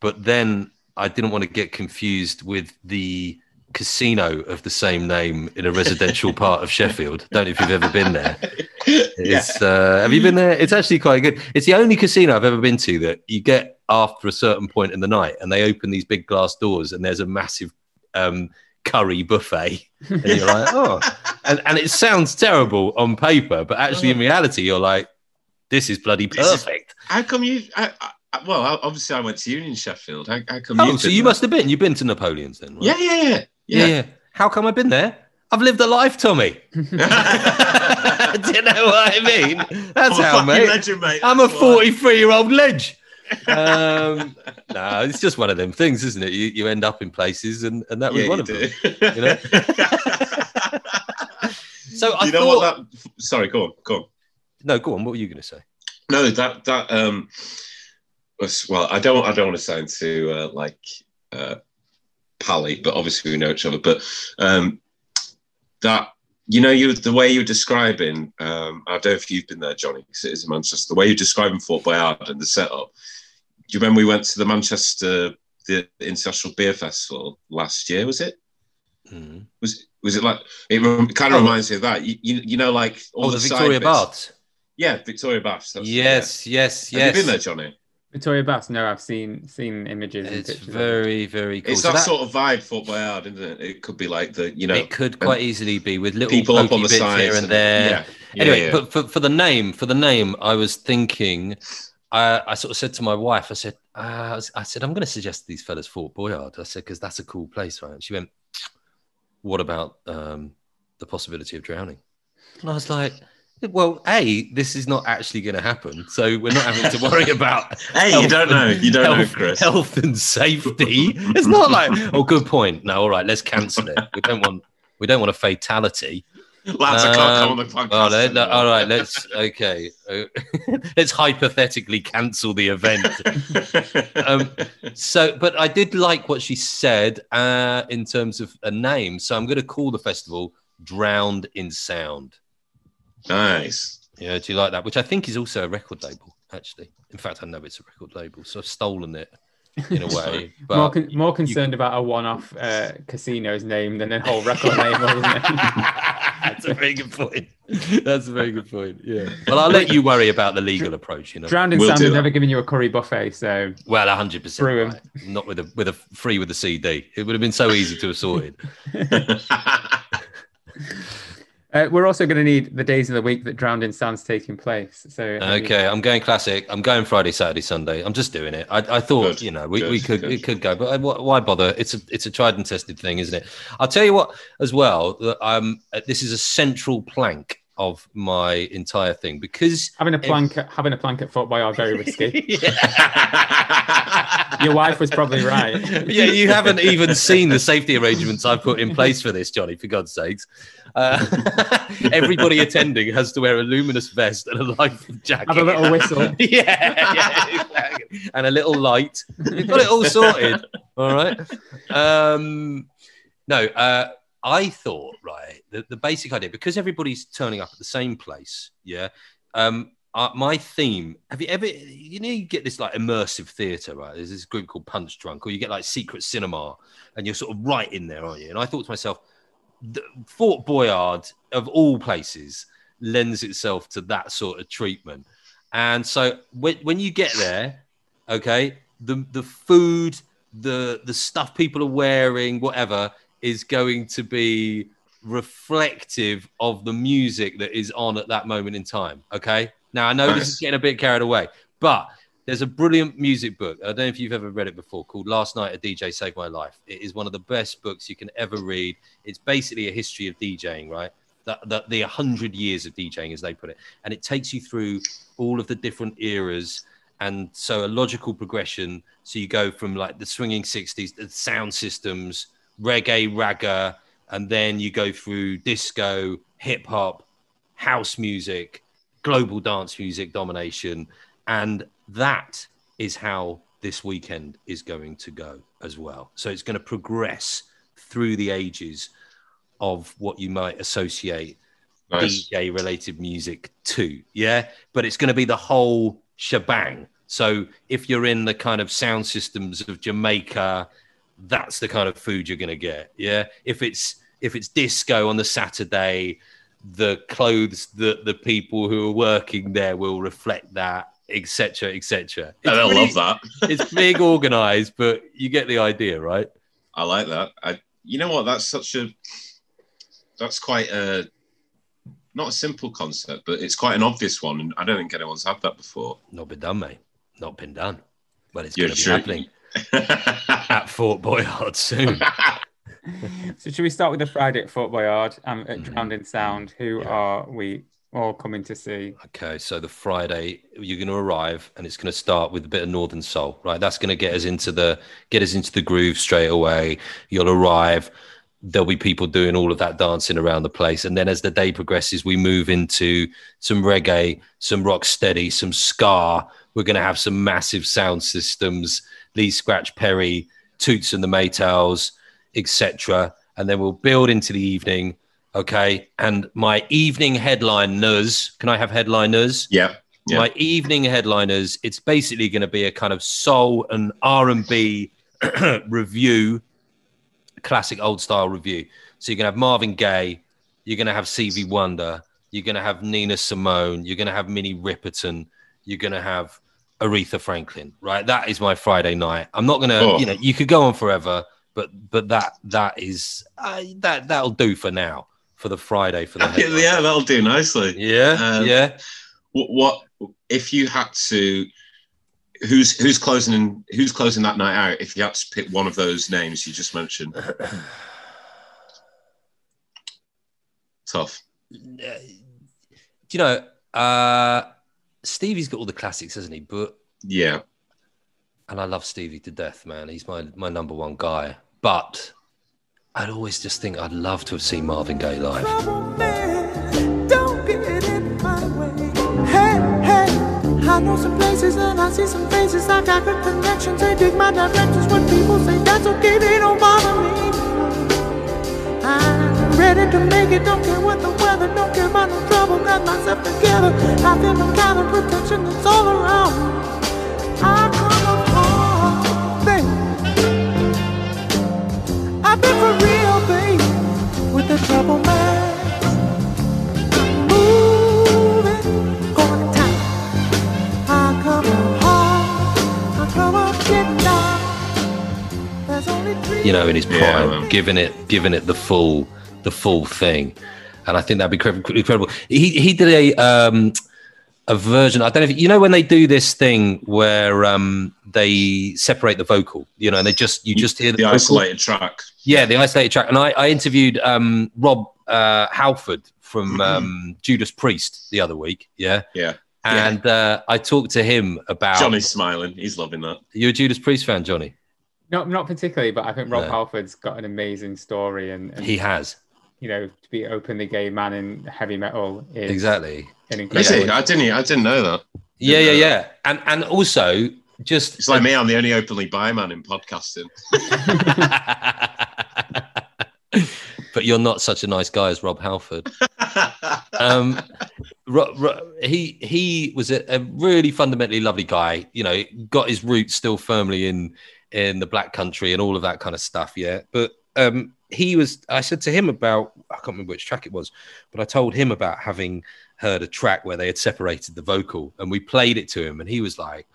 but then I didn't want to get confused with the casino of the same name in a residential part of Sheffield. Don't know if you've ever been there. It's, yeah. uh, have you been there? It's actually quite good. It's the only casino I've ever been to that you get after a certain point in the night, and they open these big glass doors, and there's a massive um, curry buffet. And you're like, oh. And, and it sounds terrible on paper, but actually in reality, you're like, this is bloody perfect. Is, how come you... I, I, Well, obviously, I went to Union Sheffield. How, how come? Oh, you so you there? must have been. You've been to Napoleon's then, right? Yeah, yeah, yeah, yeah, yeah, yeah. How come I've been there? I've lived a life, Tommy. Do you know what I mean? That's I'm how, mate. Legend, mate. I'm That's a forty-three-year-old ledge. Um, no, it's just one of them things, isn't it? You you end up in places, and, and that was yeah, one of do. them. You know. so I you know thought. What that... Sorry, go on, go on. No, go on. What were you going to say? No, that that um. Well, I don't. I don't want to sound too uh, like uh, pally, but obviously we know each other. But um, that you know, you the way you're describing. Um, I don't know if you've been there, Johnny, because it is in Manchester. The way you're describing Fort Boyard and the setup. Do you remember we went to the Manchester the International Beer Festival last year? Was it? Mm. Was was it like? It kind of oh. reminds me of that. You you, you know, like all oh, the, the Victoria Baths. Yeah, Victoria Baths. Yes, yeah. yes, yes. Have you been there, Johnny? Victoria Baths, no, I've seen seen images. It's and pictures very, very cool. It's that, so that sort of vibe, Fort Boyard, isn't it? It could be like the, you know... It could quite um, easily be with little people up on the bits here and there. Yeah. Yeah, anyway, yeah. but for, for the name, for the name, I was thinking, I, I sort of said to my wife, I said, uh, I said, I'm going to suggest to these fellas Fort Boyard. I said, because that's a cool place, right? And she went, what about um, the possibility of drowning? And I was like... Well, A, this is not actually going to happen, so we're not having to worry about... Hey, you don't know. You don't health, know, Chris. Health and safety. It's not like, oh, good point. No, all right, let's cancel it. We don't want we don't want a fatality. Lads, um, I can't come on the podcast. All right, no, all right let's... Okay. Let's hypothetically cancel the event. um, so, but I did like what she said uh, in terms of a name, so I'm going to call the festival Drowned in Sound. Nice. Yeah, do you like that? Which I think is also a record label, actually. In fact, I know it's a record label, so I've stolen it in a way. But more, con- more concerned you... about a one-off uh, casino's name than a whole record label. isn't it? That's a very good point. That's a very good point. Yeah. Well, I'll let you worry about the legal approach. You know, Drowned in we'll Sound has never given you a curry buffet, so well, one hundred percent. Right. Not with a with a free with a C D. It would have been so easy to have sorted. Uh, we're also going to need the days of the week that Drowned in Sound's taking place. So okay, you... I'm going classic. I'm going Friday, Saturday, Sunday. I'm just doing it. I, I thought, good, you know, we, good, we could good. it could go, but why bother? It's a it's a tried and tested thing, isn't it? I'll tell you what, as well. That um, this is a central plank of my entire thing, because having a plank, if... having a plank at Fort Boyard, very risky. Your wife was probably right. Yeah, you haven't even seen the safety arrangements I've put in place for this, Johnny. For God's sakes, uh, everybody attending has to wear a luminous vest and a life jacket. Have a little whistle. Yeah, yeah, exactly. And a little light. You've got it all sorted. All right. Um, no. Uh, I thought, right, the, the basic idea, because everybody's turning up at the same place, yeah, um, uh, my theme, have you ever, you know, you get this, like, immersive theatre, right? There's this group called Punch Drunk, or you get, like, Secret Cinema, and you're sort of right in there, aren't you? And I thought to myself, the, Fort Boyard, of all places, lends itself to that sort of treatment. And so when, when you get there, okay, the, the food, the, the stuff people are wearing, whatever, is going to be reflective of the music that is on at that moment in time, okay? Now, I know nice. This is getting a bit carried away, but there's a brilliant music book, I don't know if you've ever read it before, called Last Night a D J Saved My Life. It is one of the best books you can ever read. It's basically a history of DJing, right? The, the, the one hundred years of DJing, as they put it. And it takes you through all of the different eras, and so a logical progression. So you go from, like, the swinging sixties, the sound systems, reggae, ragga, and then you go through disco, hip-hop, house music, global dance music domination, and that is how this weekend is going to go as well. So it's going to progress through the ages of what you might associate nice. D J-related music to, yeah? But it's going to be the whole shebang. So if you're in the kind of sound systems of Jamaica, that's the kind of food you're going to get, yeah? If it's if it's disco on the Saturday, the clothes that the people who are working there will reflect that, et cetera, et cetera. I really, love that. It's big organised, but you get the idea, right? I like that. I, you know what? That's such a... That's quite a... Not a simple concept, but it's quite an obvious one, and I don't think anyone's had that before. Not been done, mate. Not been done. But it's going to be true. Happening. At Fort Boyard soon. So should we start with the Friday at Fort Boyard um, at Drowned in Sound? Who yeah. are we all coming to see? Okay, so the Friday you're going to arrive, and it's going to start with a bit of Northern Soul, right? That's going to get us into the get us into the groove straight away. You'll arrive. There'll be people doing all of that dancing around the place. And then as the day progresses, we move into some reggae, some rocksteady, some ska. We're going to have some massive sound systems, Lee Scratch Perry, Toots and the Maytals, et cetera. And then we'll build into the evening, okay? And my evening headliners, can I have headliners? Yeah. yeah. My evening headliners, it's basically going to be a kind of soul and R and B review, classic old style review. So you're going to have Marvin Gaye, you're going to have Stevie Wonder, you're going to have Nina Simone, you're going to have Minnie Riperton, you're going to have Aretha Franklin, right? That is my Friday night. I'm not going to, oh. you know, you could go on forever, but but that that is, uh, that, that'll do for now, for the Friday. For the yeah, yeah, that'll do nicely. Yeah, um, yeah. What, what, if you had to, who's who's closing in, who's closing that night out if you had to pick one of those names you just mentioned? Tough. Do you know, uh, Stevie's got all the classics, hasn't he? But yeah, and I love Stevie to death, man. He's my my number one guy. But I'd always just think I'd love to have seen Marvin Gaye live. Man, don't get in my way. Hey, hey, I know some places and I see some faces. I got good connections. I dig my directions. When people say that's okay, they don't bother me. I'm ready to make it. Don't care what the weather. Don't care about no trouble. Got myself together. I feel the kind of protection that's all around. I come upon, babe. I've been for real, babe, with the trouble man. Moving, going tight. I come hard, I come up midnight. There's only three. You know, in his prime, yeah, well. giving it, giving it the full, the full thing. And I think that'd be incredible. He he did a um, a version. I don't know if you know when they do this thing where um, they separate the vocal. You know, and they just you just hear the, the isolated track. Yeah, the isolated track. And I, I interviewed um, Rob uh, Halford from um, Judas Priest the other week. Yeah. Yeah. And uh, I talked to him about... Johnny's smiling. He's loving that. You're a Judas Priest fan, Johnny? No, not particularly, but I think Rob no. Halford's got an amazing story. And, and he has. You know, to be openly gay man in heavy metal is... Exactly. Is he? I didn't, I didn't know that. Didn't yeah, know yeah, that. yeah. And, and also... Just it's like me, I'm the only openly bi man in podcasting. But you're not such a nice guy as Rob Halford. Um, ro- ro- he he was a, a really fundamentally lovely guy. You know, got his roots still firmly in in the Black Country and all of that kind of stuff. Yeah, but um, he was. I said to him about I can't remember which track it was, but I told him about having heard a track where they had separated the vocal, and we played it to him, and he was like,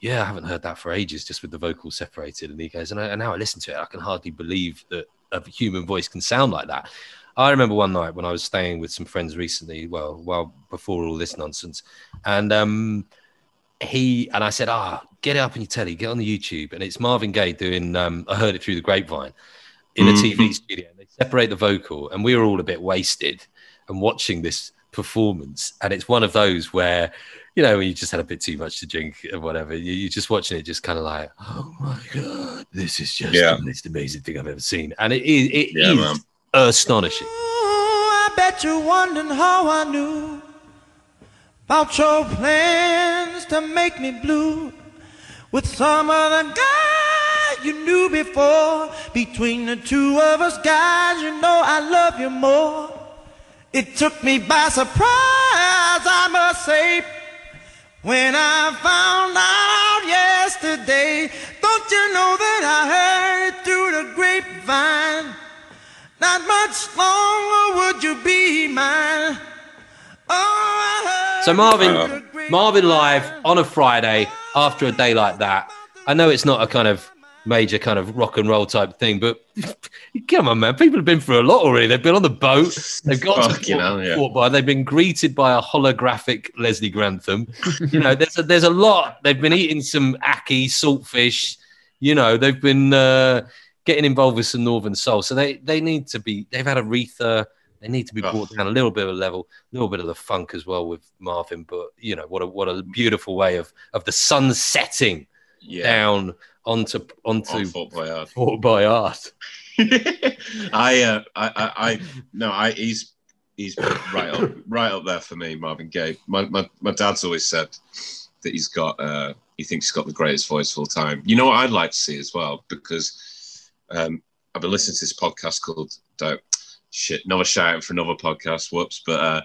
yeah, I haven't heard that for ages, just with the vocals separated. And he goes, and, I, and now I listen to it, I can hardly believe that a human voice can sound like that. I remember one night when I was staying with some friends recently, well, well before all this nonsense, and um, he and I said, ah, oh, get it up on your telly, get on the YouTube, and it's Marvin Gaye doing um, I Heard It Through the Grapevine in a T V studio. And they separate the vocal, and we were all a bit wasted and watching this performance, and it's one of those where, you know, when you just had a bit too much to drink or whatever, you, you're just watching it just kind of like, oh my God, this is just yeah. the most amazing thing I've ever seen. And it is, it yeah, is man. astonishing. Ooh, I bet you're wondering how I knew about your plans to make me blue with some other guy you knew before. Between the two of us, guys, you know I love you more. It took me by surprise, I must say, when I found out yesterday. Don't you know that I heard it through the grapevine? Not much longer would you be mine. Oh, I heard. So Marvin, Marvin live on a Friday after a day like that. I know it's not a kind of major kind of rock and roll type thing, but come on, man, people have been through a lot already. They've been on the boat, they've got Fuck, to you know, yeah. by. They've been greeted by a holographic Leslie Grantham. You know, there's a, there's a lot. They've been eating some ackee, saltfish. You know, they've been uh, getting involved with some Northern Soul. So they they need to be. They've had Aretha. They need to be brought oh. down a little bit of a level, a little bit of the funk as well with Marvin. But you know, what a what a beautiful way of of the sun setting yeah. down. Onto onto On Fort Boyard. Fort Boyard. I, uh, I, I, I, no, I. He's he's right up, right up there for me, Marvin Gaye. My, my, my dad's always said that he's got. Uh, he thinks he's got the greatest voice of all time. You know what I'd like to see as well, because um, I've been listening to this podcast called Don't Shit. Another shout out for another podcast. Whoops. But uh,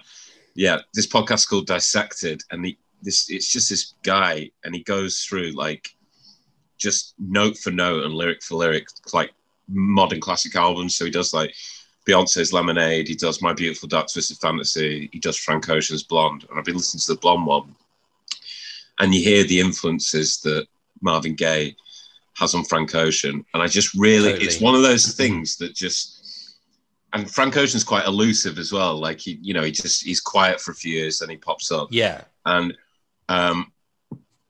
yeah, this podcast called Dissected, and the this it's just this guy, and he goes through like. Just note for note and lyric for lyric, like modern classic albums. So he does like Beyonce's Lemonade. He does My Beautiful Dark Twisted Fantasy. He does Frank Ocean's Blonde. And I've been listening to the Blonde one. And you hear the influences that Marvin Gaye has on Frank Ocean. And I just really, totally. It's one of those things that just, and Frank Ocean's quite elusive as well. Like, he, you know, he just, he's quiet for a few years, then he pops up. Yeah. And um,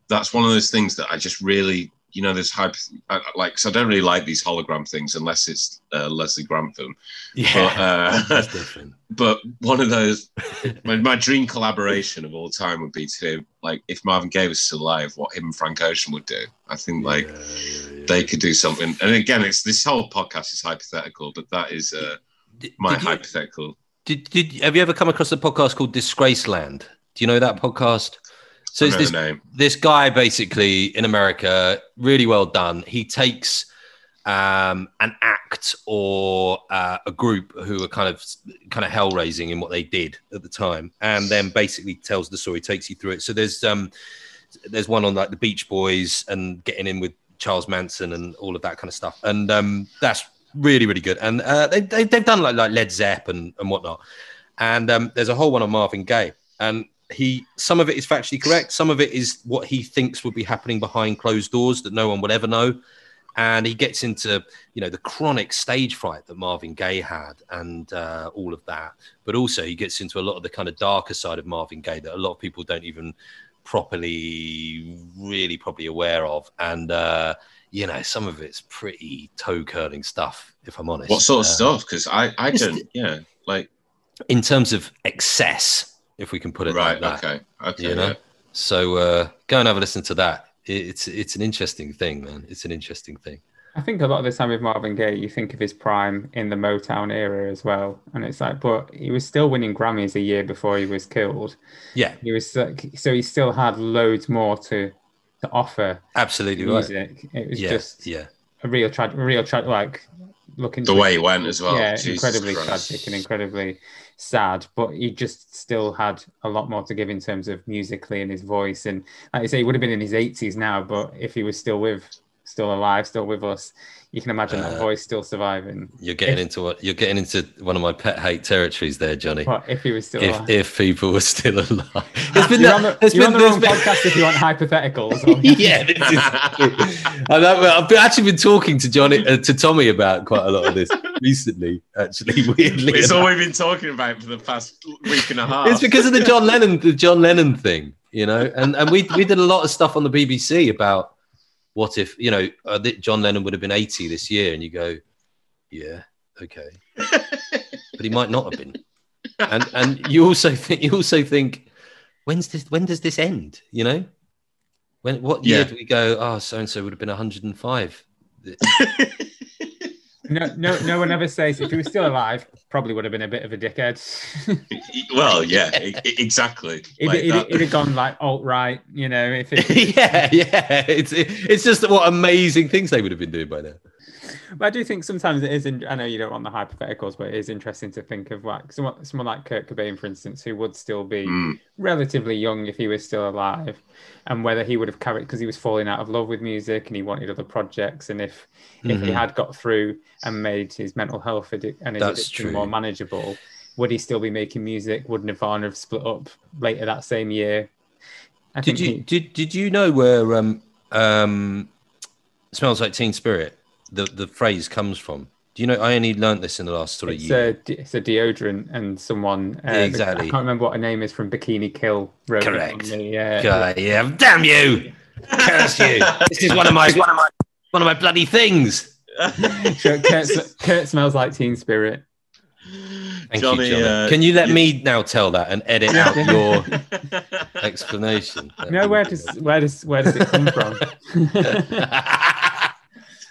that's one of those things that I just really, you know, there's hype, like, so I don't really like these hologram things unless it's uh, Leslie Grantham. Yeah, but, uh, that's different. But one of those, my, my dream collaboration of all time would be to, like, if Marvin Gaye was still alive, what him and Frank Ocean would do. I think, like, yeah, yeah, yeah. they could do something. And again, it's this whole podcast is hypothetical, but that is uh, did, my did hypothetical. You, did, did Have you ever come across a podcast called Disgraceland? Do you know that podcast? So it's this, this guy basically in America, really well done. He takes um, an act or uh, a group who are kind of kind of hell raising in what they did at the time, and then basically tells the story, takes you through it. So there's um, there's one on like the Beach Boys and getting in with Charles Manson and all of that kind of stuff, and um, that's really really good. And uh, they, they they've done like like Led Zepp and and whatnot, and um, there's a whole one on Marvin Gaye and. He some of it is factually correct, some of it is what he thinks would be happening behind closed doors that no one would ever know. And he gets into, you know, the chronic stage fright that Marvin Gaye had and uh, all of that. But also he gets into a lot of the kind of darker side of Marvin Gaye that a lot of people don't even properly, really probably aware of. And, uh, you know, some of it's pretty toe-curling stuff, if I'm honest. What sort of uh, stuff? Because I, I don't, yeah. like in terms of excess, if we can put it right, like that. Okay, okay, you know? Yeah. So uh, go and have a listen to that. It's it's an interesting thing, man. It's an interesting thing. I think a lot of the time with Marvin Gaye, you think of his prime in the Motown era as well, and it's like, but he was still winning Grammys a year before he was killed. Yeah, he was like, so he still had loads more to to offer. Absolutely music. Right. It was yeah, just yeah a real tragic, real tragic. Like looking the way it went as well. Yeah, Jesus incredibly Christ. tragic and incredibly sad, but he just still had a lot more to give in terms of musically and his voice. And like you say, he would have been in his eighties now, but if he was still with. Still alive, still with us. You can imagine uh, that voice still surviving. You're getting if, into what you're getting into one of my pet hate territories there, Johnny. What if he was still if, alive? If people were still alive, it's been you're that, on the, it's you're been on the wrong been... podcast if you want hypotheticals. Yeah, this is, and I've actually been talking to Johnny uh, to Tommy about quite a lot of this recently. Actually, weirdly, it's all we've been talking about for the past week and a half. It's because of the John Lennon, the John Lennon thing, you know. And and we we did a lot of stuff on the B B C about. What if, you know, uh, John Lennon would have been eighty this year, and you go, yeah, okay, but he might not have been. And and you also think you also think, when's this? When does this end? You know, when what year yeah. do we go? Oh, so and so would have been one hundred and five. No, no, no one ever says if he was still alive, probably would have been a bit of a dickhead. Well, yeah, I- exactly. It'd, like it'd, it'd have gone like alt-right, you know. If it... yeah, yeah. It's it, it's just what amazing things they would have been doing by now. But I do think sometimes it is. In, I know you don't want the hypotheticals, but it is interesting to think of like someone, someone like Kurt Cobain, for instance, who would still be mm. relatively young if he was still alive, and whether he would have carried because he was falling out of love with music and he wanted other projects, and if mm-hmm. if he had got through and made his mental health addi- and his That's addiction true. more manageable, would he still be making music? Would Nirvana have split up later that same year? I did you he... did did you know where um, um, Smells Like Teen Spirit? The, the phrase comes from. Do you know? I only learnt this in the last three it's years. A, it's a deodorant, and someone uh, exactly. I can't remember what her name is from Bikini Kill. Correct. Yeah. God, yeah. Damn you! Curse you! This is one of my one of my one of my bloody things. Sure, Kurt, Kurt Smells Like Teen Spirit. Thank Johnny, you, Johnny. Uh, Can you let you... me now tell that and edit out your explanation? That'd no, where does where does where does it come from?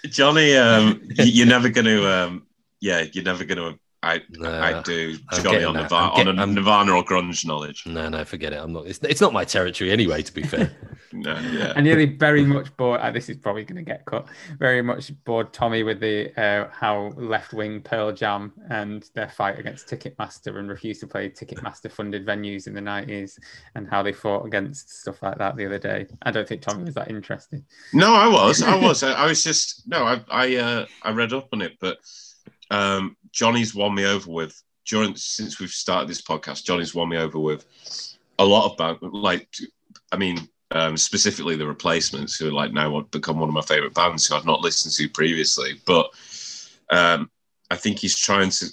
Johnny, um, you're never going to, um, yeah, you're never going to I, no, I do Johnny on, Nirvana, on getting, a Nirvana or grunge knowledge. No, no, forget it. I'm not. It's, it's not my territory anyway, to be fair. No, yeah. I nearly very much bored, uh, this is probably going to get cut, very much bored Tommy with the uh, how left-wing Pearl Jam and their fight against Ticketmaster and refused to play Ticketmaster-funded venues in the nineties and how they fought against stuff like that the other day. I don't think Tommy was that interested. No, I was. I was. I, I was just, no, I I, uh, I read up on it, but... Um, Johnny's won me over with during since we've started this podcast. Johnny's won me over with a lot of band, like I mean, um, specifically the Replacements, who are like now become one of my favorite bands who I've not listened to previously. But um, I think he's trying to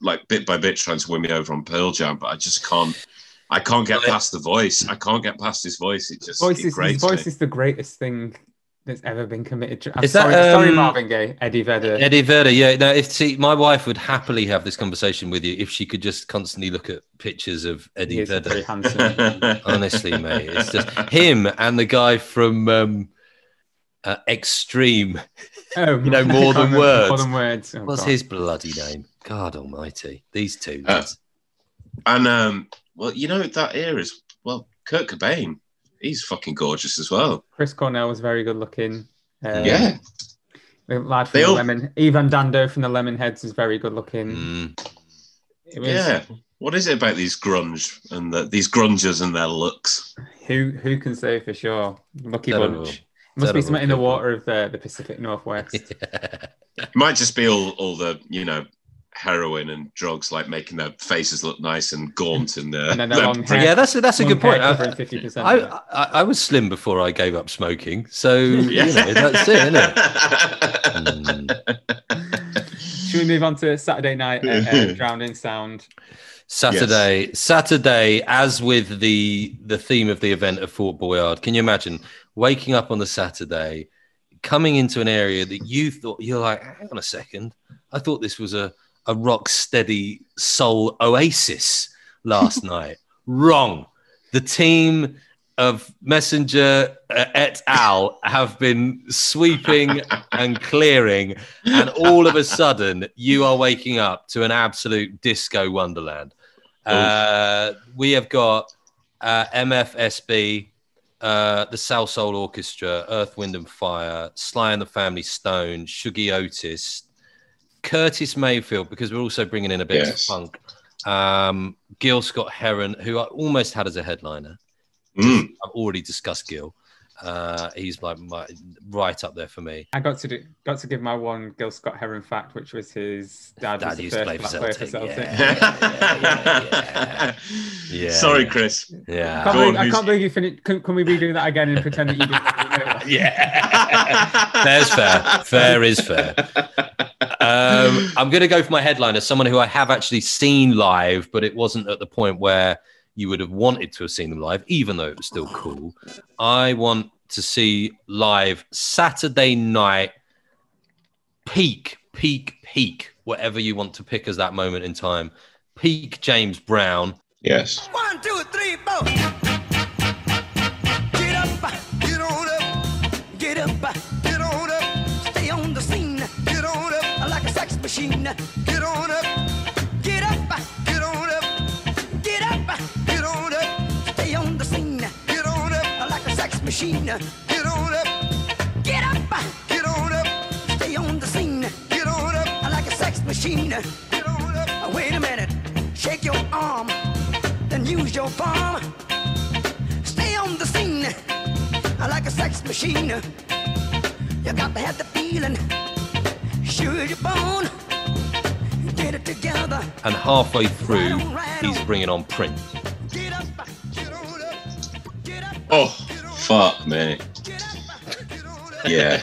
like bit by bit trying to win me over on Pearl Jam, but I just can't. I can't get past the voice. I can't get past his voice. It just voice it is, his voice me. is the greatest thing that's ever been committed to. I'm sorry, that, um, sorry, Marvin Gaye, Eddie Vedder. Eddie Vedder, yeah. No, if see, my wife would happily have this conversation with you if she could just constantly look at pictures of Eddie he Vedder. Very handsome. Honestly, mate, it's just him and the guy from um, uh, Extreme. Oh, you know, more than, words. more than words. Oh, What's God. his bloody name? God Almighty, these two. Uh, and um, well, you know that era is well, Kurt Cobain. He's fucking gorgeous as well. Chris Cornell was very good looking. Uh, yeah. The lad from they the all... Lemon... Ivan Dando from the Lemonheads is very good looking. Mm. Was... Yeah. What is it about these grunge and the, these grungers and their looks? Who who can say for sure? Lucky Terrible. bunch. It must Terrible. be something in the water of the, the Pacific Northwest. Yeah. It might just be all, all the, you know, heroin and drugs, like making their faces look nice and gaunt and, uh, and then long hair, yeah that's a, that's a good point. I, I, I, I was slim before I gave up smoking, so yeah. You know, that's it, isn't it? Mm. Should we move on to Saturday night at uh, Drowned in Sound? Saturday yes. Saturday, as with the the theme of the event of Fort Boyard, can you imagine waking up on the Saturday, coming into an area that you thought, you're like, hang on a second, I thought this was a a rock steady soul oasis last night. Wrong. The team of Messenger uh, et al. Have been sweeping and clearing, and all of a sudden you are waking up to an absolute disco wonderland. Uh, we have got uh, M F S B, uh, the South Soul Orchestra, Earth, Wind and Fire, Sly and the Family Stone, Shuggy Otis, Curtis Mayfield, because we're also bringing in a bit yes. of funk, um, Gil Scott-Heron, who I almost had as a headliner. Mm. I've already discussed Gil. Uh, he's like my, right up there for me. I got to do, got to give my one Gil Scott-Heron fact, which was his dad, dad was used to play for Celtic. Yeah, yeah, yeah, yeah, yeah. yeah, Sorry, Chris. Yeah. Can't believe, I can't believe you finished. Can, can we redo that again and pretend that you didn't? Yeah. Fair's fair. Fair is fair. Um, I'm going to go for my headliner, someone who I have actually seen live, but it wasn't at the point where you would have wanted to have seen them live, even though it was still cool. I want to see live Saturday night, peak, peak, peak, whatever you want to pick as that moment in time. Peak James Brown. Yes. One, two, three, four. Get up, get on up, get up, get on up, stay on the scene, get on up, like a sex machine, get on up, get up, get on up. Machine, get on up, get up, get on up, stay on the scene, get on up, I like a sex machine, get on up, oh, wait a minute, shake your arm, then use your palm, stay on the scene, I like a sex machine, you got to have the feeling, shoot your bone, get it together. And halfway through, he's bringing on Prince. Get up, get on up, get up. Oh. Fuck me. Yeah.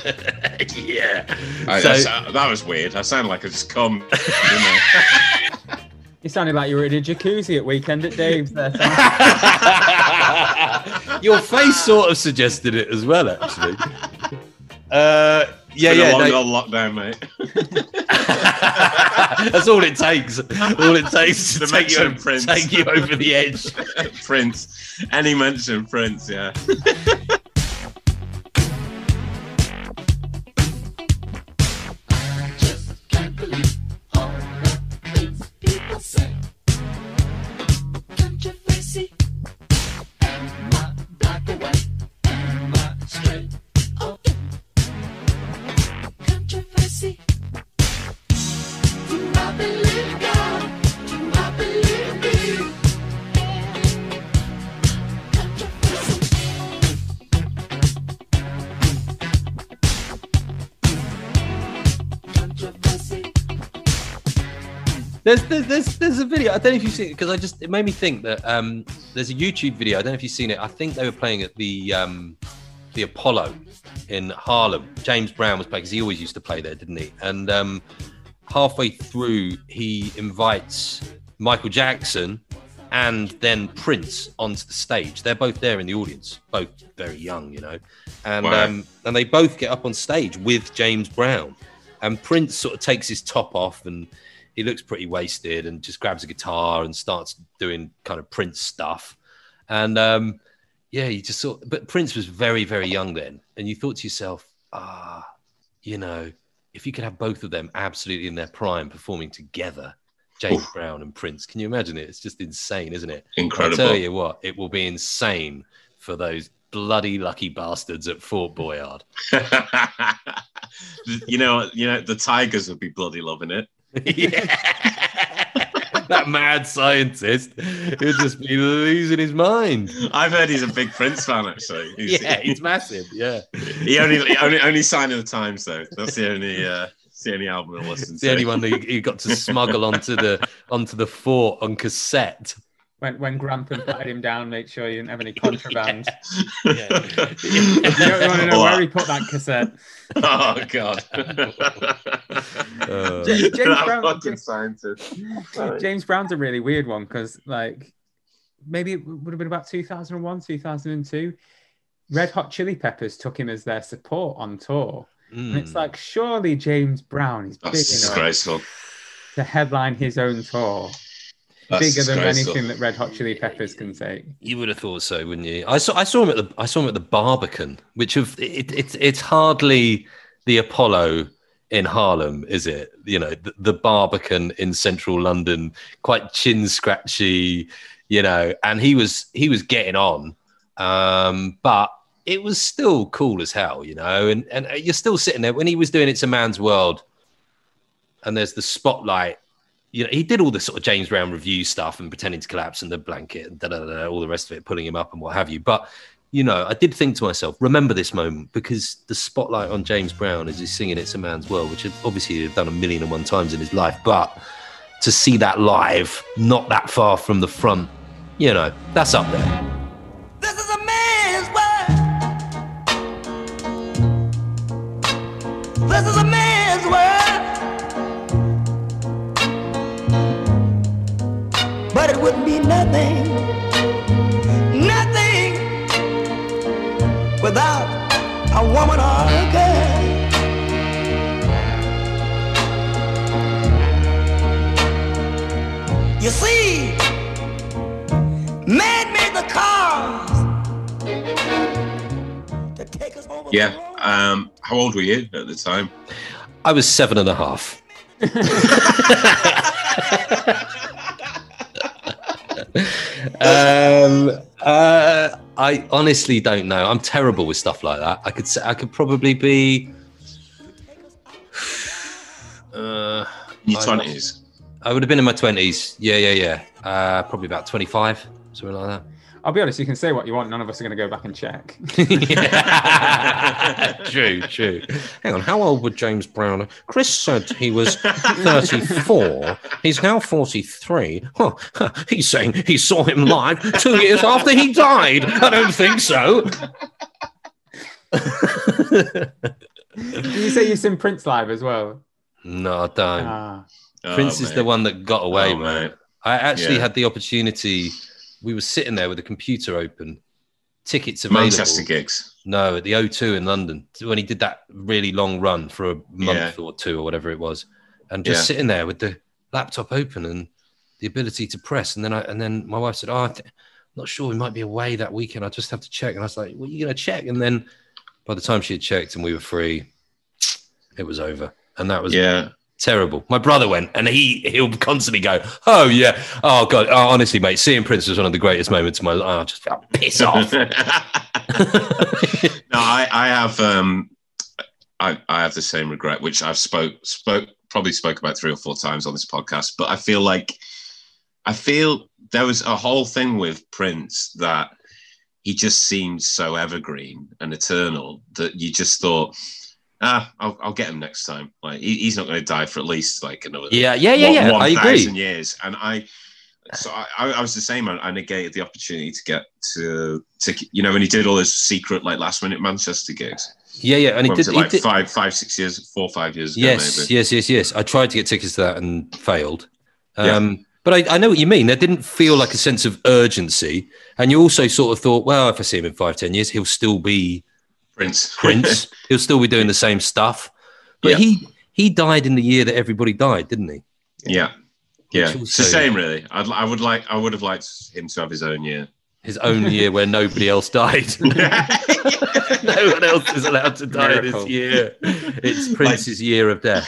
Yeah. I, so, I sound, that was weird. I sounded like I just come, didn't I? You sounded like you were in a jacuzzi at weekend at Dave's there. Your face sort of suggested it as well, actually. Uh, yeah, yeah. Long no. old lockdown, mate. That's all it takes. All it takes to take you, Prince. take you over the edge. Prince. Any mention, Prince, yeah. There's, there's there's a video, I don't know if you've seen it, because I just, it made me think that um, there's a YouTube video, I don't know if you've seen it, I think they were playing at the um, the Apollo in Harlem. James Brown was playing, because he always used to play there, didn't he? And um, halfway through, he invites Michael Jackson and then Prince onto the stage. They're both there in the audience, both very young, you know. And wow. um, and they both get up on stage with James Brown. And Prince sort of takes his top off and he looks pretty wasted and just grabs a guitar and starts doing kind of Prince stuff. And um, yeah, you just saw, but Prince was very, very young then. And you thought to yourself, ah, you know, if you could have both of them absolutely in their prime performing together, James Oof. Brown and Prince, can you imagine it? It's just insane, isn't it? Incredible. I'll tell you what, it will be insane for those bloody lucky bastards at Fort Boyard. you know, you know, the Tigers would be bloody loving it. Yeah. That mad scientist, he'll just be losing his mind. I've heard he's a big Prince fan, actually. He's, yeah, he's massive. Yeah, he only, he only, only sign of the times though. That's the only, uh, it's the only album I'll listen it's to. The only one that he got to smuggle onto the onto the fort on cassette. When when Grandpa patted him down, make sure you didn't have any contraband. Yeah. Yeah. You don't want to know where he put that cassette. Oh, God. uh, James, Brown, fucking scientist. James Brown's a really weird one because, like, maybe it would have been about two thousand one, two thousand two. Red Hot Chili Peppers took him as their support on tour. Mm. And it's like, surely James Brown is big enough. That's disgraceful. to headline his own tour. That's bigger than anything that Red Hot Chili Peppers can take. You would have thought so, wouldn't you? I saw I saw him at the I saw him at the Barbican, which of it, it it's hardly the Apollo in Harlem, is it? You know, the, the Barbican in central London, quite chin scratchy, you know. And he was he was getting on, um, but it was still cool as hell, you know. And and you're still sitting there when he was doing "It's a Man's World," and there's the spotlight. You know, he did all this sort of James Brown review stuff and pretending to collapse in the blanket and da, da, da, da, all the rest of it, pulling him up and what have you. But, you know, I did think to myself, remember this moment, because the spotlight on James Brown as he's singing It's a Man's World, which obviously he'd done a million and one times in his life. But to see that live, not that far from the front, you know, that's up there. Wouldn't be nothing, nothing without a woman or a girl. You see, man made the cars to take us over. Yeah, um, how old were you at the time? I was seven and a half. um uh I honestly don't know. I'm terrible with stuff like that. I could say I could probably be uh in your twenties. I would have been in my twenties. Yeah, yeah, yeah. Uh probably about twenty-five, something like that. I'll be honest, you can say what you want, none of us are gonna go back and check. True, true. Hang on, how old would James Brown? Chris said he was thirty-four. He's now forty-three. Huh. He's saying he saw him live two years after he died. I don't think so. Did you say you've seen Prince live as well? No, I don't. Ah. Prince oh, is mate. the one that got away, oh, man. Mate. I actually yeah. had the opportunity. We were sitting there with the computer open, tickets available. Manchester gigs. No, at the O two in London, when he did that really long run for a month yeah. or two or whatever it was, and just yeah. sitting there with the laptop open and the ability to press. And then I and then my wife said, "Oh, I'm not sure, we might be away that weekend. I just have to check." And I was like, "Well, you're gonna check?" And then by the time she had checked and we were free, it was over, and that was yeah. terrible. My brother went, and he he'll constantly go, "Oh yeah, oh god, oh, honestly, mate, seeing Prince was one of the greatest moments of my life." I'll just I'll piss off. no, I, I have um, I, I have the same regret, which I've spoke spoke probably spoke about three or four times on this podcast. But I feel like I feel there was a whole thing with Prince that he just seemed so evergreen and eternal that you just thought, Ah, I'll, I'll get him next time. Like he, he's not going to die for at least like another yeah, yeah, yeah, yeah. one thousand years. And I, so I, I was the same. I, I negated the opportunity to get to, to, you know, when he did all his secret like last minute Manchester gigs. Yeah, yeah, and he did it, like he did... five, five, six years, four, five years ago. Yes, maybe. yes, yes, yes. I tried to get tickets to that and failed. Um, yeah. But I, I know what you mean. There didn't feel like a sense of urgency, and you also sort of thought, well, if I see him in five, ten years, he'll still be Prince. Prince. He'll still be doing the same stuff. But yeah. he he died in the year that everybody died, didn't he? Yeah. Yeah. Also, it's the same, really. I'd, I would like, I would have liked him to have his own year. His own year where nobody else died. No one else is allowed to die Miracle. This year. It's Prince's like, year of death.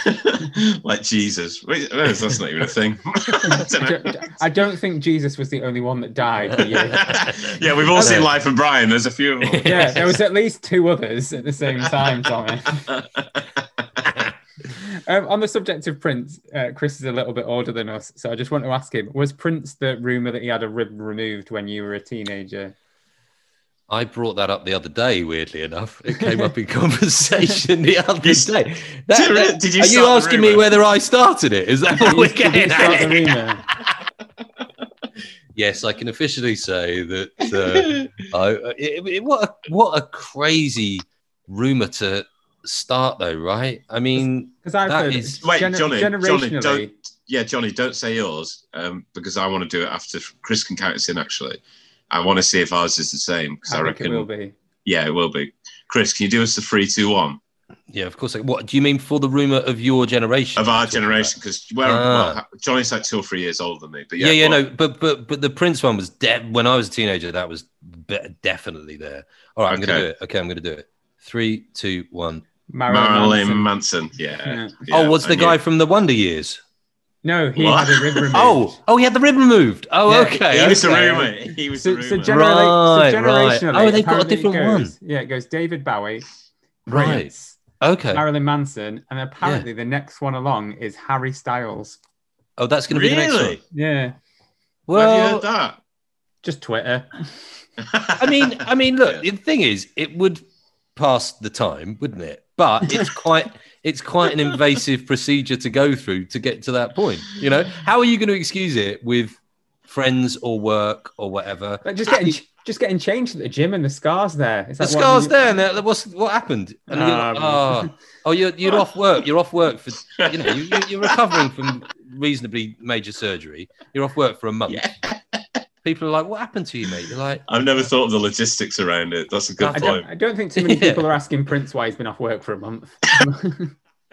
Like Jesus. That's not even a thing. I, don't I, don't, I don't think Jesus was the only one that died. The year. Yeah, we've all seen know. Life of Brian. There's a few of them. Yeah, there was at least two others at the same time, Tommy. Um, on the subject of Prince, uh, Chris is a little bit older than us, so I just want to ask him, was Prince the rumour that he had a rib removed when you were a teenager? I brought that up the other day, weirdly enough. It came up in conversation the other day. That, did, that, did you are you asking me whether I started it? Is that what we're getting at? Yes, I can officially say that uh, I, it, it, what, a, what a crazy rumour to... start though, right? I mean, because I've that heard is wait, gener- Johnny, generationally. Johnny, don't, yeah, Johnny, don't say yours um, because I want to do it after Chris can count us in. Actually, I want to see if ours is the same because I, I reckon it will be. Yeah, it will be. Chris, can you do us the three, two, one? Yeah, of course. Like, what do you mean for the rumor of your generation? Of our generation, because well, ah. well, Johnny's like two or three years older than me. But yeah, yeah, yeah well, no, but but but the Prince one was de- when I was a teenager. That was be- definitely there. All right, I'm okay. gonna do it. Okay, I'm gonna do it. Three, two, one. Marilyn, Marilyn Manson. Manson. Yeah. yeah. yeah. Oh, was the guy from the Wonder Years? No, he what? had the rib removed. Oh, oh, he had the rib removed. Oh, yeah, okay. He okay. was the rumor. He was so, the rumor. So, genera- right, so generationally, right. Oh, they've got a different goes, one. Yeah, it goes David Bowie, Prince, right. okay, Marilyn Manson, and apparently yeah. the next one along is Harry Styles. Oh, that's going to really? be the next one. Yeah. Well, have you heard that? Just Twitter. I mean, I mean, look. Yeah. The thing is, it would pass the time, wouldn't it? But it's quite it's quite an invasive procedure to go through to get to that point. You know, how are you going to excuse it with friends or work or whatever? Like just getting just getting changed at the gym and the scar's there. It's like, the scar's what, there, you... and what's what happened? And um... you're like, oh, oh, you're you're off work. You're off work for you know you, you're recovering from reasonably major surgery. You're off work for a month. Yeah. People are like, what happened to you, mate? You're like, I've never thought of the logistics around it. That's a good I point. Don't, I don't think too many yeah. people are asking Prince why he's been off work for a month.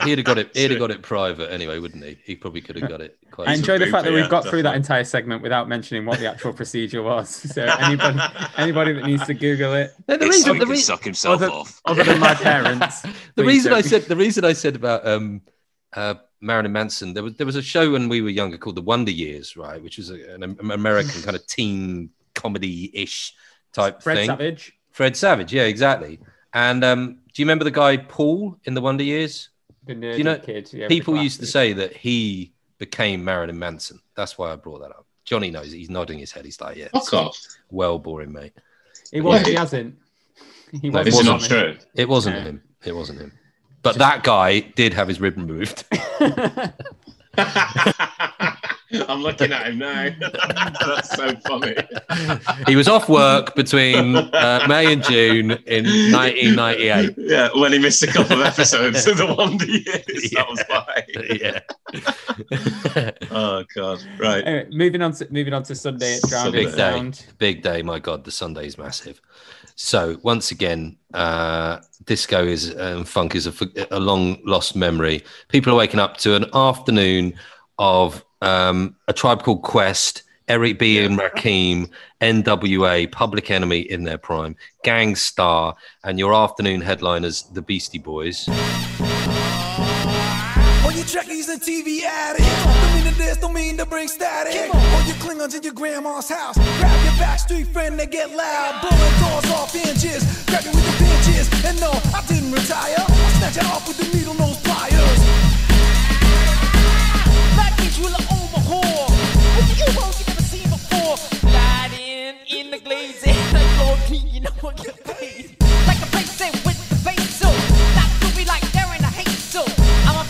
He'd have got it. He'd have got it private anyway, wouldn't he? He probably could have got it. Quite I enjoy the fact that we've got definitely. through that entire segment without mentioning what the actual procedure was. So anybody, anybody that needs to Google it, no, the reason, so he the can re- suck himself other, off. Other than my parents. the reason don't. I said the reason I said about. Um, uh, Marilyn Manson, there was there was a show when we were younger called The Wonder Years, right? Which was a, an American kind of teen comedy-ish type Fred thing. Fred Savage. Fred Savage, yeah, exactly. And um, do you remember the guy Paul in The Wonder Years? The nerdy you know, kid. Yeah, people used to say that he became Marilyn Manson. That's why I brought that up. Johnny knows. He's nodding his head. He's like, yeah. Fuck off. Well boring, mate. It was. Yeah. He hasn't. He no, it wasn't not true. It wasn't yeah. him. It wasn't him. But that guy did have his rib removed. I'm looking at him now. That's so funny. He was off work between uh, May and June in nineteen ninety-eight. Yeah, when he missed a couple of episodes of The Wonder Years. Yeah. That was why. Yeah. Oh, God. Right. Anyway, moving on to moving on to Sunday at Drowned in Sound. Big day. My God, the Sunday is massive. So, once again, uh, disco is and um, funk is a, a long-lost memory. People are waking up to an afternoon of um, A Tribe Called Quest, Eric B and Rakim, N W A, Public Enemy in their prime, Gang Starr, and your afternoon headliners, the Beastie Boys. All you trekkies and T V addicts, don't mean to this, don't mean to bring static. All you clingers in your grandma's house, grab your back street friend, they get loud. Blowing doors off inches, grabbing with the pinches. And no, I didn't retire, I snatch it off with the needle nose pliers. Like each will I own my whore, what you won't you never seen before. Light in, in the glaze, like Lord King, you know what get paid. Like a place that with the face so, that could be like there in a hate so. I'm a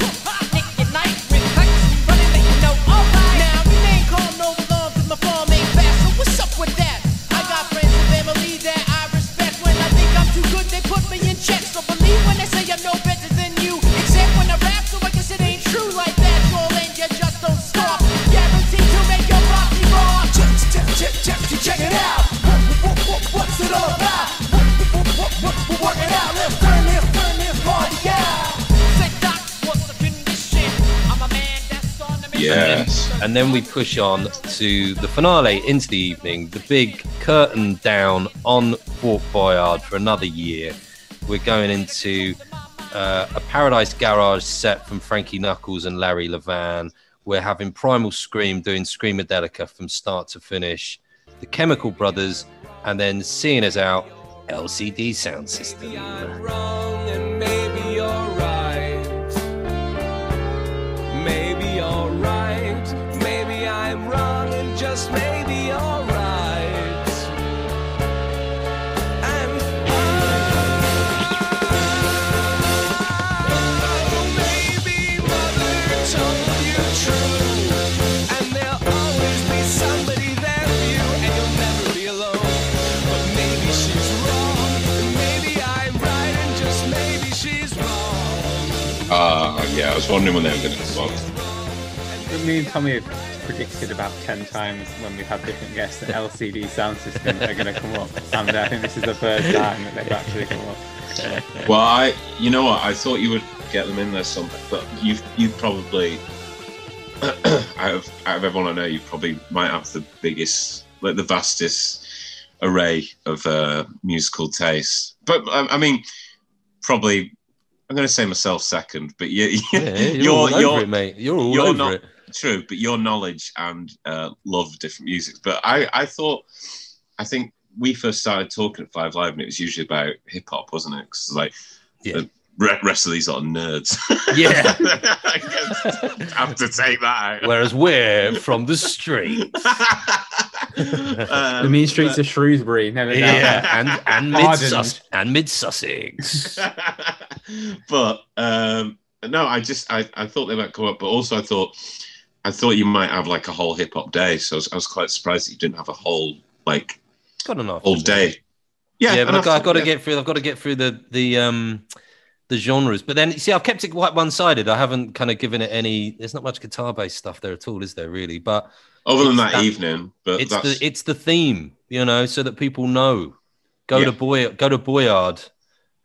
Yes. And then we push on to the finale into the evening, the big curtain down on Fort Boyard for another year. We're going into uh, a Paradise Garage set from Frankie Knuckles and Larry Levan. We're having Primal Scream doing Screamadelica from start to finish, the Chemical Brothers, and then seeing us out, L C D Soundsystem. I'm wrong and maybe you're right. Maybe you're right. Maybe I'm wrong and just maybe you're right. And oh, maybe mother told you true. And there'll always be somebody there for you, and you'll never be alone. But maybe she's wrong, maybe I'm right, and just maybe she's wrong. Ah, uh, yeah, I was wondering when they were going to come on. Me and Tommy have predicted about ten times when we've had different guests that L C D Sound System are going to come up, and I think this is the first time that they've actually come up. Well, I, you know what? I thought you would get them in there something, but you've you've probably out of out of everyone I know, you probably might have the biggest, like the vastest array of uh, musical tastes. But I, I mean, probably I'm going to say myself second, but you, yeah, you're, you're all over you're, it, mate. You're all you're over not, it. True, but your knowledge and uh, love of different music. But I, I thought, I think we first started talking at Five Live, and it was usually about hip hop, wasn't it? Because like, yeah. the rest of these are nerds. Yeah, I guess I have to take that out. Whereas we're from the streets, um, the mean streets but, of Shrewsbury, never yeah, and and mid Sus- and mid Sussex. But um, no, I just I, I thought they might come up, but also I thought. I thought you might have like a whole hip hop day, so I was, I was quite surprised that you didn't have a whole like got enough all day. Yeah, yeah, but I've got, I've got to get through. I've got to get through the the um the genres. But then, see, I've kept it quite one sided. I haven't kind of given it any. There's not much guitar based stuff there at all, is there really? But other than that, that evening, but it's that's... the it's the theme, you know, so that people know. Go yeah. to Boy, go to Boyard,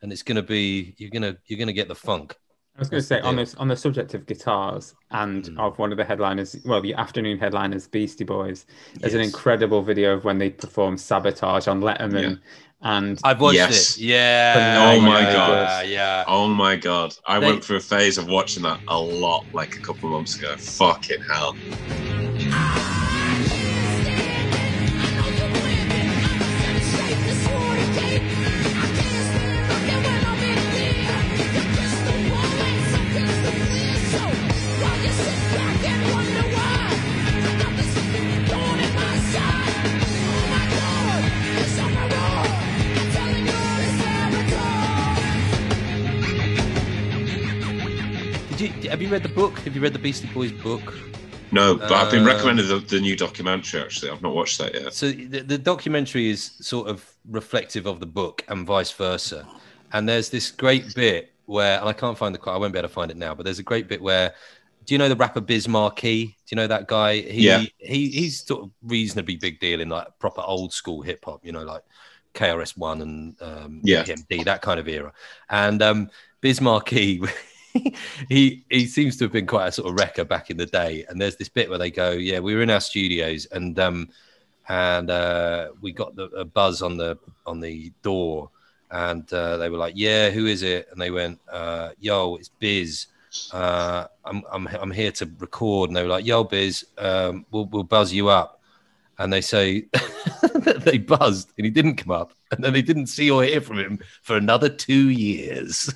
and it's gonna be you're gonna you're gonna get the funk. I was going to say, on this, on the subject of guitars and mm. of one of the headliners, well, the afternoon headliners, Beastie Boys, there's yes. an incredible video of when they perform Sabotage on Letterman. Yeah. And I've watched yes. it. Yeah. Oh, my yeah, God. Yeah. Oh, my God. I they... went through a phase of watching that a lot, like a couple of months ago. Fucking hell. Have you read the book? Have you read the Beastie Boys book? No, but uh, I've been recommended the, the new documentary, actually. I've not watched that yet. So the, the documentary is sort of reflective of the book and vice versa. And there's this great bit where, and I can't find the quote, I won't be able to find it now, but there's a great bit where, do you know the rapper Biz Markie? Do you know that guy? He, yeah. He, he's sort of reasonably big deal in like proper old school hip hop, you know, like K R S One and um, yeah. E M D, that kind of era. And um, Biz Markie... He he seems to have been quite a sort of wrecker back in the day. And there's this bit where they go, yeah, we were in our studios and um and uh we got the a buzz on the on the door and uh they were like, yeah, who is it? And they went, uh, yo, it's Biz. Uh I'm I'm I'm here to record. And they were like, yo, Biz, um we'll we'll buzz you up. And they say they buzzed and he didn't come up. And then they didn't see or hear from him for another two years.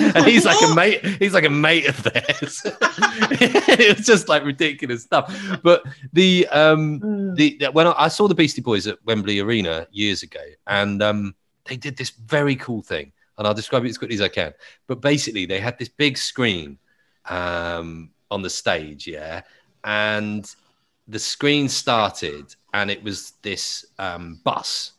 And he's like a mate. He's like a mate of theirs. It was just like ridiculous stuff. But the um the when I, I saw the Beastie Boys at Wembley Arena years ago, and um they did this very cool thing, and I'll describe it as quickly as I can. But basically, they had this big screen um on the stage, yeah, and the screen started, and it was this um bus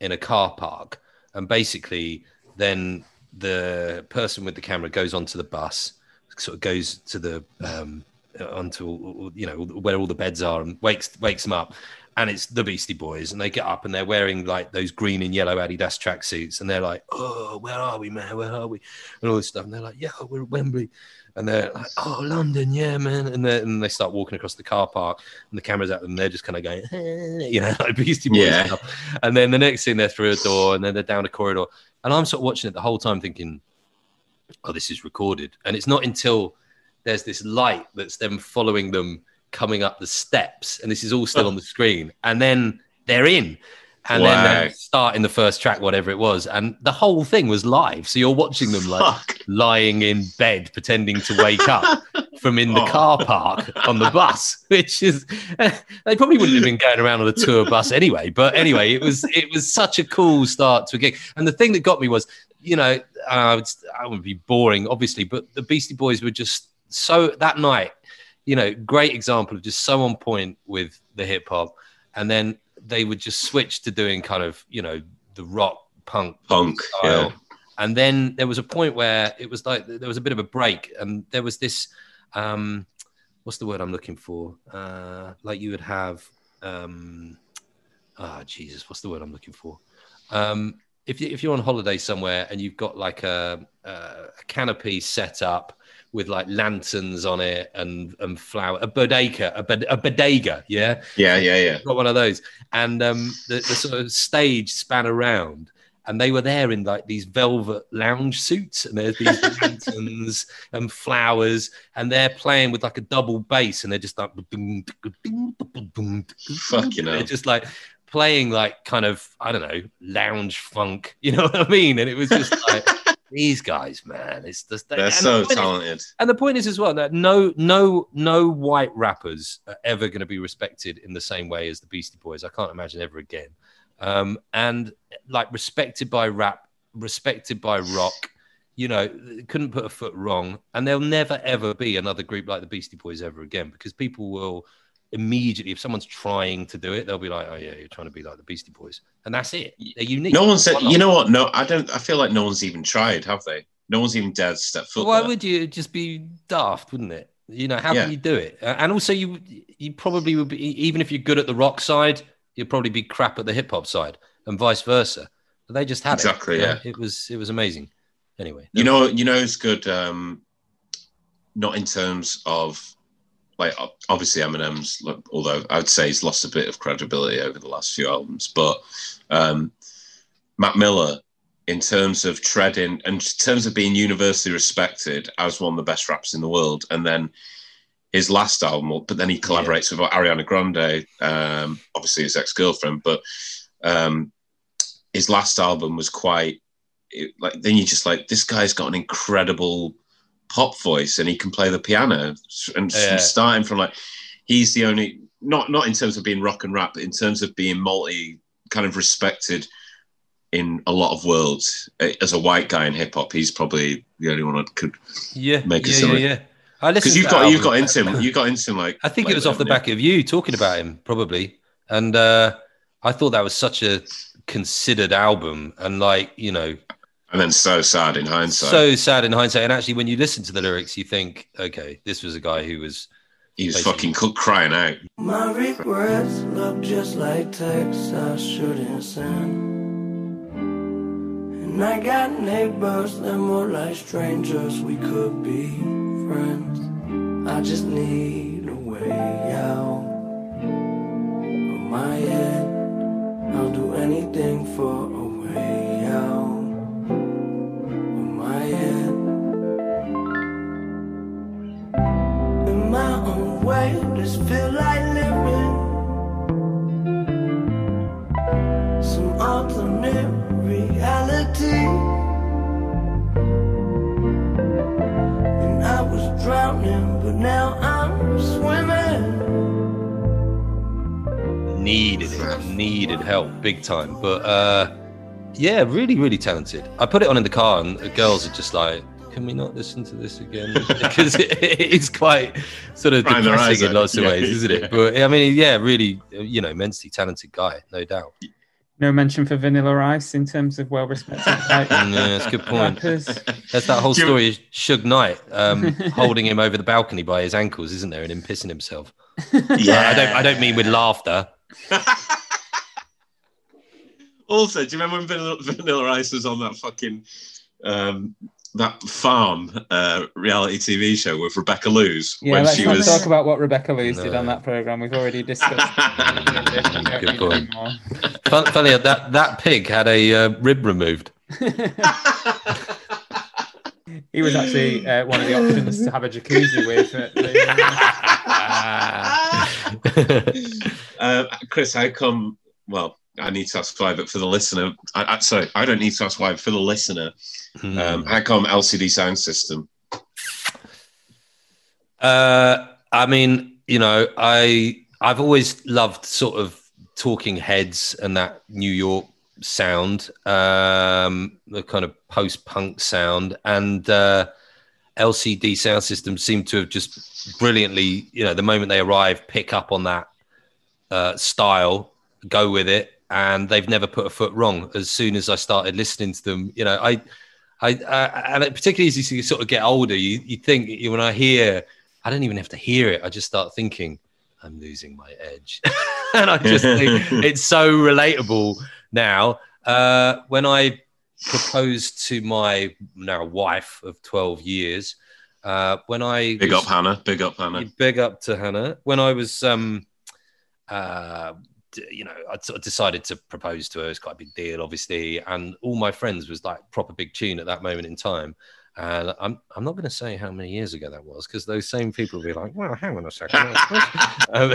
in a car park, and basically then the person with the camera goes onto the bus, sort of goes to the um onto, you know, where all the beds are, and wakes wakes them up, and it's the Beastie Boys, and they get up and they're wearing like those green and yellow Adidas tracksuits, and they're like, oh, where are we, man, where are we, and all this stuff, and they're like, yeah, we're at Wembley. And they're like, oh, London, yeah, man. And, and they start walking across the car park, and the camera's at them, and they're just kind of going, hey, you know, like Beastie Boys yeah. stuff. And then the next thing, they're through a door, and then they're down a corridor. And I'm sort of watching it the whole time thinking, oh, this is recorded. And it's not until there's this light that's them following them coming up the steps, and this is all still on the screen. And then they're in. And wow. then they start in the first track, whatever it was. And the whole thing was live. So you're watching them like Fuck. lying in bed, pretending to wake up from in the oh. car park on the bus, which is, they probably wouldn't have been going around on a tour bus anyway. But anyway, it was, it was such a cool start to a gig. And the thing that got me was, you know, uh, I would be boring, obviously, but the Beastie Boys were just so, that night, you know, great example of just so on point with the hip hop. And then they would just switch to doing kind of, you know, the rock punk punk style. Yeah. And then there was a point where it was like there was a bit of a break, and there was this um what's the word I'm looking for uh like you would have um ah oh, Jesus what's the word I'm looking for um if you, if you're on holiday somewhere and you've got like a, a, a canopy set up with like lanterns on it and and flower, a bodega, a, bod- a bodega, yeah, yeah, yeah, yeah. Got one of those, and um, the, the sort of stage span around, and they were there in like these velvet lounge suits, and there's these lanterns and flowers, and they're playing with like a double bass, and they're just like, fucking hell, just like playing like kind of, I don't know, lounge funk, you know what I mean? And it was just like, these guys, man, it's just, they're so talented. Is, and the point is as well that no, no, no white rappers are ever going to be respected in the same way as the Beastie Boys. I can't imagine ever again. Um, and like respected by rap, respected by rock, you know, couldn't put a foot wrong. And there'll never ever be another group like the Beastie Boys ever again, because people will immediately, if someone's trying to do it, they'll be like, oh yeah, you're trying to be like the Beastie Boys, and that's it. They're unique. No one said, you know what, no, I don't, I feel like no one's even tried, have they? No one's even dared to step foot. Why there. Would you? It'd just be daft, wouldn't it? You know, how yeah. can you do it? And also you you probably would be, even if you're good at the rock side, you'd probably be crap at the hip-hop side, and vice versa. But they just had exactly, it. Exactly, yeah. It was, it was amazing. Anyway. You know, you know it's good, um, not in terms of, like, obviously Eminem's, although I'd say he's lost a bit of credibility over the last few albums, but um, Mac Miller, in terms of treading, and in terms of being universally respected as one of the best rappers in the world, and then his last album, but then he collaborates yeah. with Ariana Grande, um, obviously his ex-girlfriend, but um, his last album was quite, it, like, then you're just like, this guy's got an incredible pop voice, and he can play the piano, and yeah. from starting from like, he's the only, not not in terms of being rock and rap, but in terms of being multi, kind of respected in a lot of worlds as a white guy in hip hop, he's probably the only one I could yeah make a yeah, yeah yeah I because you've got you've got into him you got into him like I think it was off the back of you talking about him probably, and uh I thought that was such a considered album, and like, you know. And then so sad in hindsight. So sad in hindsight. And actually, when you listen to the lyrics, you think, okay, this was a guy who was... He was basically... fucking crying out. My regrets look just like texts I shouldn't send. And I got neighbors that more like strangers. We could be friends. I just need a way out of my head. I'll do anything for a way out. My own way, just feel like living some alternate reality. And I was drowning, but now I'm swimming. Needed it, needed help big time. But uh, yeah, really, really talented. I put it on in the car, and the girls are just like, can we not listen to this again? Because it, it's quite sort of depressing eyes, in lots of yeah, ways, isn't yeah. it? But I mean, yeah, really, you know, immensely talented guy, no doubt. No mention for Vanilla Ice in terms of well-respected. Like, yeah, that's a good point. That's that whole story of Suge Knight um, holding him over the balcony by his ankles, isn't there? And him pissing himself. Yeah. I, I don't. I don't mean with laughter. Also, do you remember when Vanilla, Vanilla Ice was on that fucking? Um, That farm uh, reality T V show with Rebecca Lewis. Yeah, when let's she not was... talk about what Rebecca Lewis no. did on that program. We've already discussed. Good point. Fun, funny that that pig had a uh, rib removed. He was actually uh, one of the options to have a jacuzzi with. At uh, Chris, how come? Well, I need to ask why, but for the listener, I, I, sorry, I don't need to ask why, but for the listener, mm. um, how come L C D Sound System? Uh, I mean, you know, I, I've always loved sort of Talking Heads and that New York sound, um, the kind of post-punk sound, and uh, L C D Sound System seemed to have just brilliantly, you know, the moment they arrived, pick up on that uh, style, go with it. And they've never put a foot wrong. As soon as I started listening to them, you know, I, I, I and particularly as you sort of get older, you, you think, you, when I hear, I don't even have to hear it. I just start thinking, I'm losing my edge. And I just think it's so relatable now. Uh, when I proposed to my now wife of twelve years, uh, when I big was, up Hannah, big up Hannah, big up to Hannah. When I was, um, uh, d- you know, I t- decided to propose to her. It's quite a big deal, obviously, and all my friends was like proper big tune at that moment in time. And uh, I'm I'm not going to say how many years ago that was, because those same people will be like, "Well, hang on a second." um,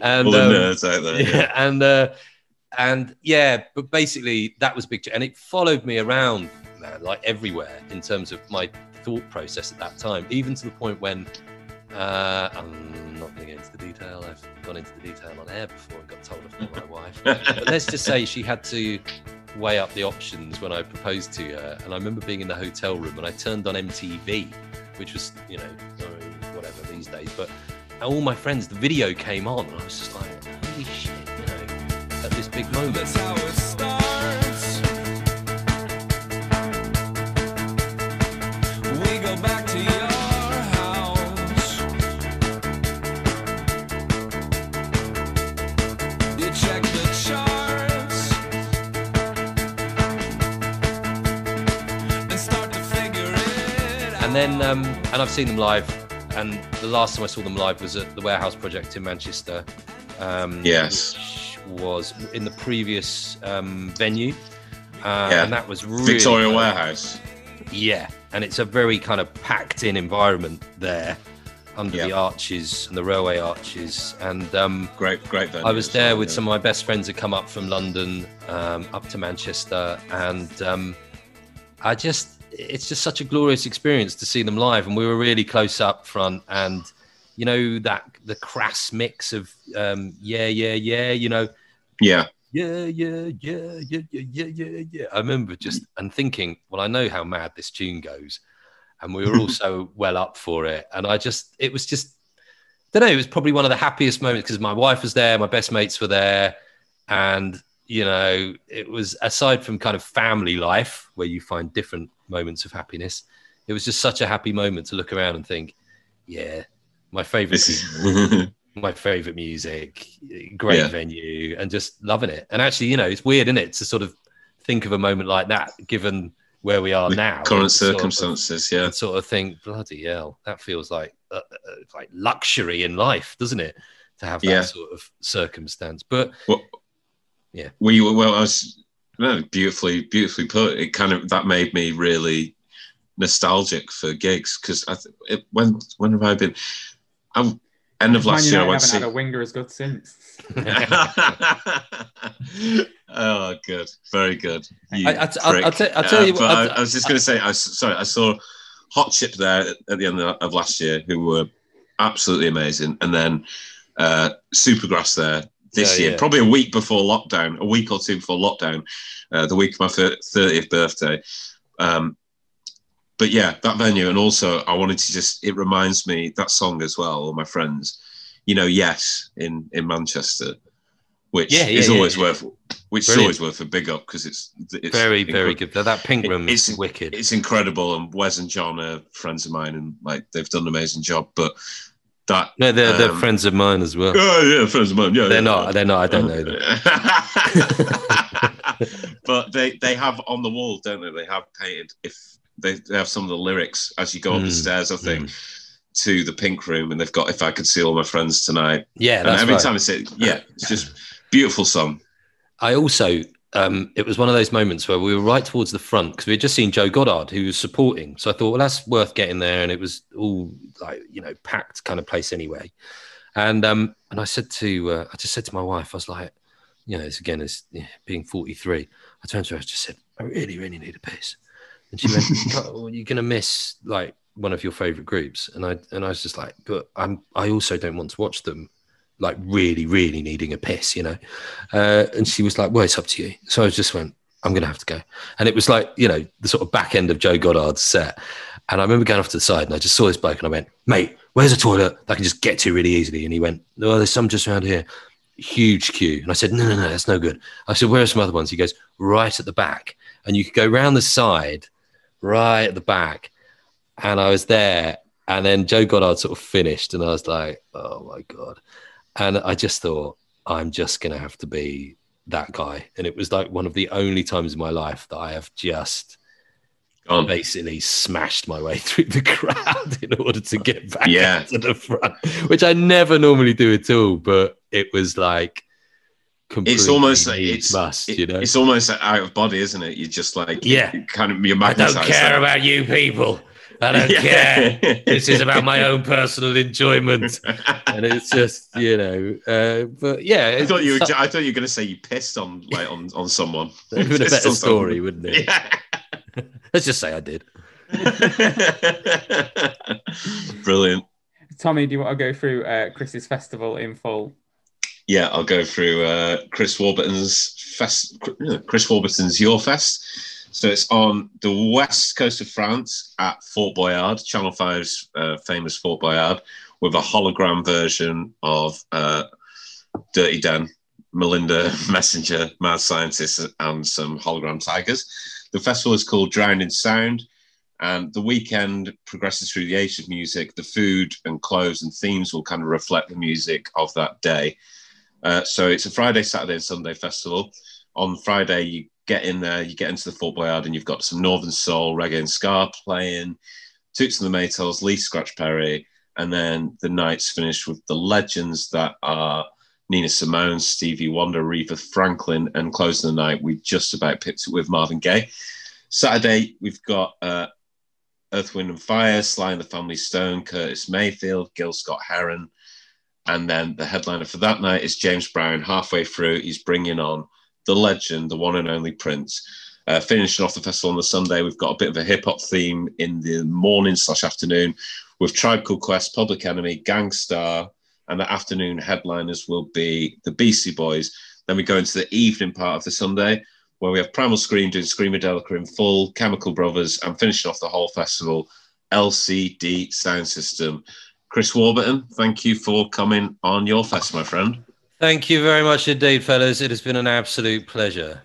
and all the um, nerds out there, yeah, yeah. and. Uh, And yeah, but basically that was big, and it followed me around, man, like everywhere in terms of my thought process at that time, even to the point when uh, I'm not going to get into the detail. I've gone into the detail on air before and got told off by my wife. But let's just say she had to weigh up the options when I proposed to her, and I remember being in the hotel room and I turned on M T V, which was, you know, whatever these days. But all my friends, the video came on, and I was just like, holy shit. At this big moment. That's how it starts. We go back to your house. You check the charts and start to figure it out. And then, um, and I've seen them live, and the last time I saw them live was at the Warehouse Project in Manchester. Um, yes. Was in the previous um venue uh, yeah. and that was really Victoria cool. Warehouse, yeah, and it's a very kind of packed in environment there under yeah. the arches and the railway arches, and um great great venue. I was there with yeah. some of my best friends who come up from London um up to Manchester, and um I just it's just such a glorious experience to see them live, and we were really close up front, and you know, that the crass mix of um yeah yeah yeah you know yeah yeah yeah yeah yeah yeah yeah yeah I remember just and thinking, well, I know how mad this tune goes, and we were all so well up for it, and I just it was just I don't know it was probably one of the happiest moments, because my wife was there, my best mates were there, and you know, it was, aside from kind of family life where you find different moments of happiness, it was just such a happy moment to look around and think, yeah, my favorite, my favorite music, great yeah. venue, and just loving it. And actually, you know, it's weird, isn't it, to sort of think of a moment like that, given where we are the now, current circumstances, sort of, yeah. And sort of think, bloody hell, that feels like uh, like luxury in life, doesn't it? To have that yeah. sort of circumstance, but well, yeah, we well, I was no, beautifully, beautifully put. It kind of that made me really nostalgic for gigs, because I th- when when have I been? I, end of last year, I went to see. Haven't had a winger as good since. Oh, good, very good. You I, I, I, I'll, t- I'll tell you. Uh, what, I'll t- I, I was just going to say. I, sorry, I saw Hot Chip there at, at the end of, of last year, who were absolutely amazing, and then uh, Supergrass there this yeah, year, yeah. probably a week before lockdown, a week or two before lockdown, uh, the week of my thirtieth birthday. Um, But yeah, that venue, and also I wanted to just, it reminds me, that song as well, All My Friends, you know, Yes, in, in Manchester, which yeah, yeah, is yeah, always yeah. worth, which Brilliant. is always worth a big up, because it's, it's... Very, inc- very good. That Pink Room it, is wicked. It's incredible, and Wes and John are friends of mine, and like they've done an amazing job, but that... No, they're, um, they're friends of mine as well. Oh, yeah, friends of mine, yeah. They're yeah, not, they're not, I don't know them. But they, they have on the wall, don't they, they have painted, if... They have some of the lyrics as you go up mm. the stairs, I think, mm. to the Pink Room, and they've got "If I Could See All My Friends Tonight." Yeah, that's and every right. time I say, yeah, it's just beautiful song. I also, um, it was one of those moments where we were right towards the front, because we had just seen Joe Goddard, who was supporting. So I thought, well, that's worth getting there, and it was all like, you know, packed kind of place anyway. And um, and I said to, uh, I just said to my wife, I was like, you know, it's again, it's yeah, being forty-three. I turned to her, I just said, I really, really need a piss. And she went, oh, you're going to miss like one of your favorite groups. And I and I was just like, but I'm, I also don't want to watch them like really, really needing a piss, you know? Uh, and she was like, well, it's up to you. So I just went, I'm going to have to go. And it was like, you know, the sort of back end of Joe Goddard's set. And I remember going off to the side and I just saw this bloke and I went, mate, where's a toilet that I can just get to really easily? And he went, oh, there's some just around here. Huge queue. And I said, no, no, no, that's no good. I said, where are some other ones? He goes, right at the back. And you could go round the side right at the back, and I was there, and then Joe Goddard sort of finished, and I was like, oh my god. And I just thought, I'm just gonna have to be that guy. And it was like one of the only times in my life that I have just um, basically smashed my way through the crowd in order to get back yeah. to the front, which I never normally do at all. But it was like, it's almost like it's must, it, you know? It's almost out of body, isn't it? You're just like, yeah, you kind of, you're I don't care that. about you people. I don't yeah. care. This is about my own personal enjoyment, and it's just, you know. Uh, but yeah, I thought you. Were, I thought you were going to say you pissed on like on, on someone. It would have been a better story, someone. wouldn't it? Yeah. Let's just say I did. Brilliant. Tommy, do you want to go through uh, Chris's festival in full? Yeah, I'll go through uh, Chris Warburton's fest. Chris Warburton's Your Fest. So it's on the west coast of France at Fort Boyard, Channel five's uh, famous Fort Boyard, with a hologram version of uh, Dirty Dan, Melinda Messenger, Mad Scientist, and some hologram tigers. The festival is called Drowned in Sound, and the weekend progresses through the age of music. The food and clothes and themes will kind of reflect the music of that day. Uh, so it's a Friday, Saturday, and Sunday festival. On Friday, you get in there, you get into the Fort Boyard, and you've got some Northern Soul, Reggae and Ska playing, Toots and the Maytals, Lee Scratch Perry, and then the night's finished with the legends that are Nina Simone, Stevie Wonder, Aretha Franklin, and closing the night, we just about picked it with Marvin Gaye. Saturday, we've got uh, Earth, Wind and Fire, Sly and the Family Stone, Curtis Mayfield, Gil Scott-Heron, and then the headliner for that night is James Brown. Halfway through, he's bringing on the legend, the one and only Prince. Uh, finishing off the festival on the Sunday, we've got a bit of a hip-hop theme in the morning slash afternoon with Tribe Called Quest, Public Enemy, Gangstar, and the afternoon headliners will be the Beastie Boys. Then we go into the evening part of the Sunday, where we have Primal Scream doing Screamadelica in full, Chemical Brothers, and finishing off the whole festival, L C D Soundsystem. Chris Warburton, thank you for coming on Your Fest, my friend. Thank you very much indeed, fellas. It has been an absolute pleasure.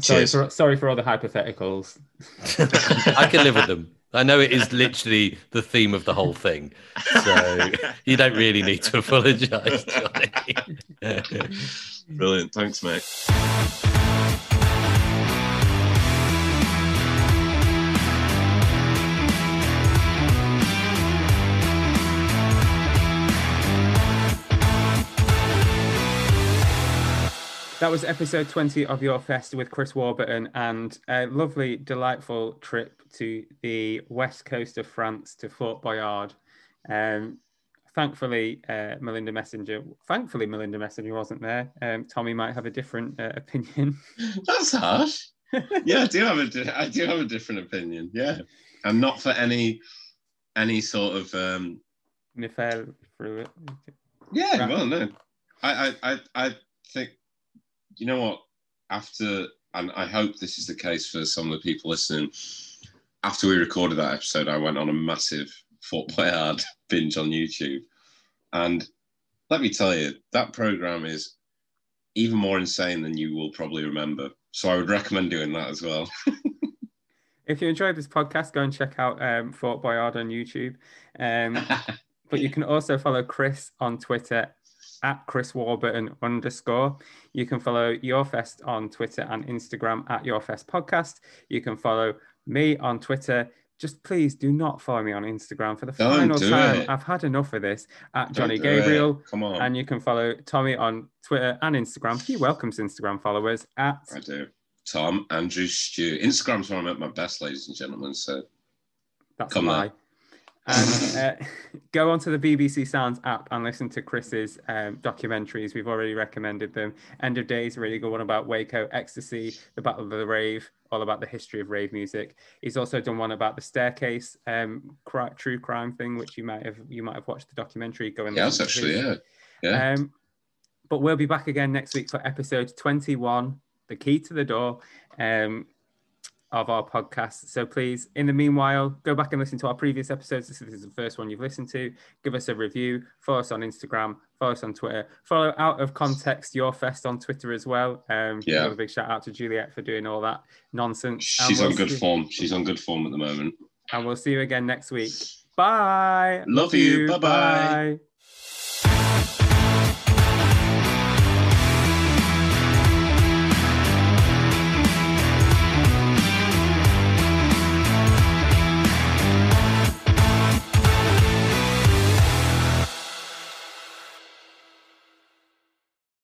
Sorry for, sorry for all the hypotheticals. I can live with them. I know it is literally the theme of the whole thing. So you don't really need to apologise, Johnny. Brilliant. Thanks, mate. That was episode twenty of Your Fest with Chris Warburton, and a lovely, delightful trip to the west coast of France to Fort Boyard. Um, thankfully, uh, Melinda Messenger, thankfully Melinda Messenger wasn't there. Um, Tommy might have a different uh, opinion. That's harsh. Yeah, I do have a, di- I do have a different opinion. Yeah, and not for any, any sort of. Um... Nefel through it. Yeah, right. Well, no, I, I, I, I think. You know what, after, and I hope this is the case for some of the people listening, after we recorded that episode, I went on a massive Fort Boyard binge on YouTube. And let me tell you, that program is even more insane than you will probably remember. So I would recommend doing that as well. If you enjoyed this podcast, go and check out um, Fort Boyard on YouTube. Um, but you can also follow Chris on Twitter at Chris Warburton underscore. You can follow Your Fest on Twitter and Instagram at Your Fest Podcast. You can follow me on Twitter. Just please do not follow me on Instagram for the Don't final time. It. I've had enough of this. At Don't Johnny Gabriel. It. Come on. And you can follow Tommy on Twitter and Instagram. He welcomes Instagram followers at I do. Tom Andrew Stew. Instagram's where I'm at my best, ladies and gentlemen. So that's come on. And uh, go onto the B B C Sounds app and listen to Chris's um, documentaries. We've already recommended them. End of Day is a really good one about Waco, Ecstasy, The Battle of the Rave, all about the history of rave music. He's also done one about the Staircase um, cri- true crime thing, which you might have you might have watched the documentary. Go and yeah, that's actually it. Yeah. yeah. Um, but we'll be back again next week for episode twenty-one, The Key to the Door. Um, of our podcast. So please, in the meanwhile, go back and listen to our previous episodes. This is the first one you've listened to. Give us a review. Follow us on Instagram. Follow us on Twitter. Follow Out of Context Your Fest on Twitter as well. Um, yeah. Another big shout out to Juliet for doing all that nonsense. She's we'll on good see- form. She's on good form at the moment. And we'll see you again next week. Bye. Love, Love you. you. Bye-bye. Bye.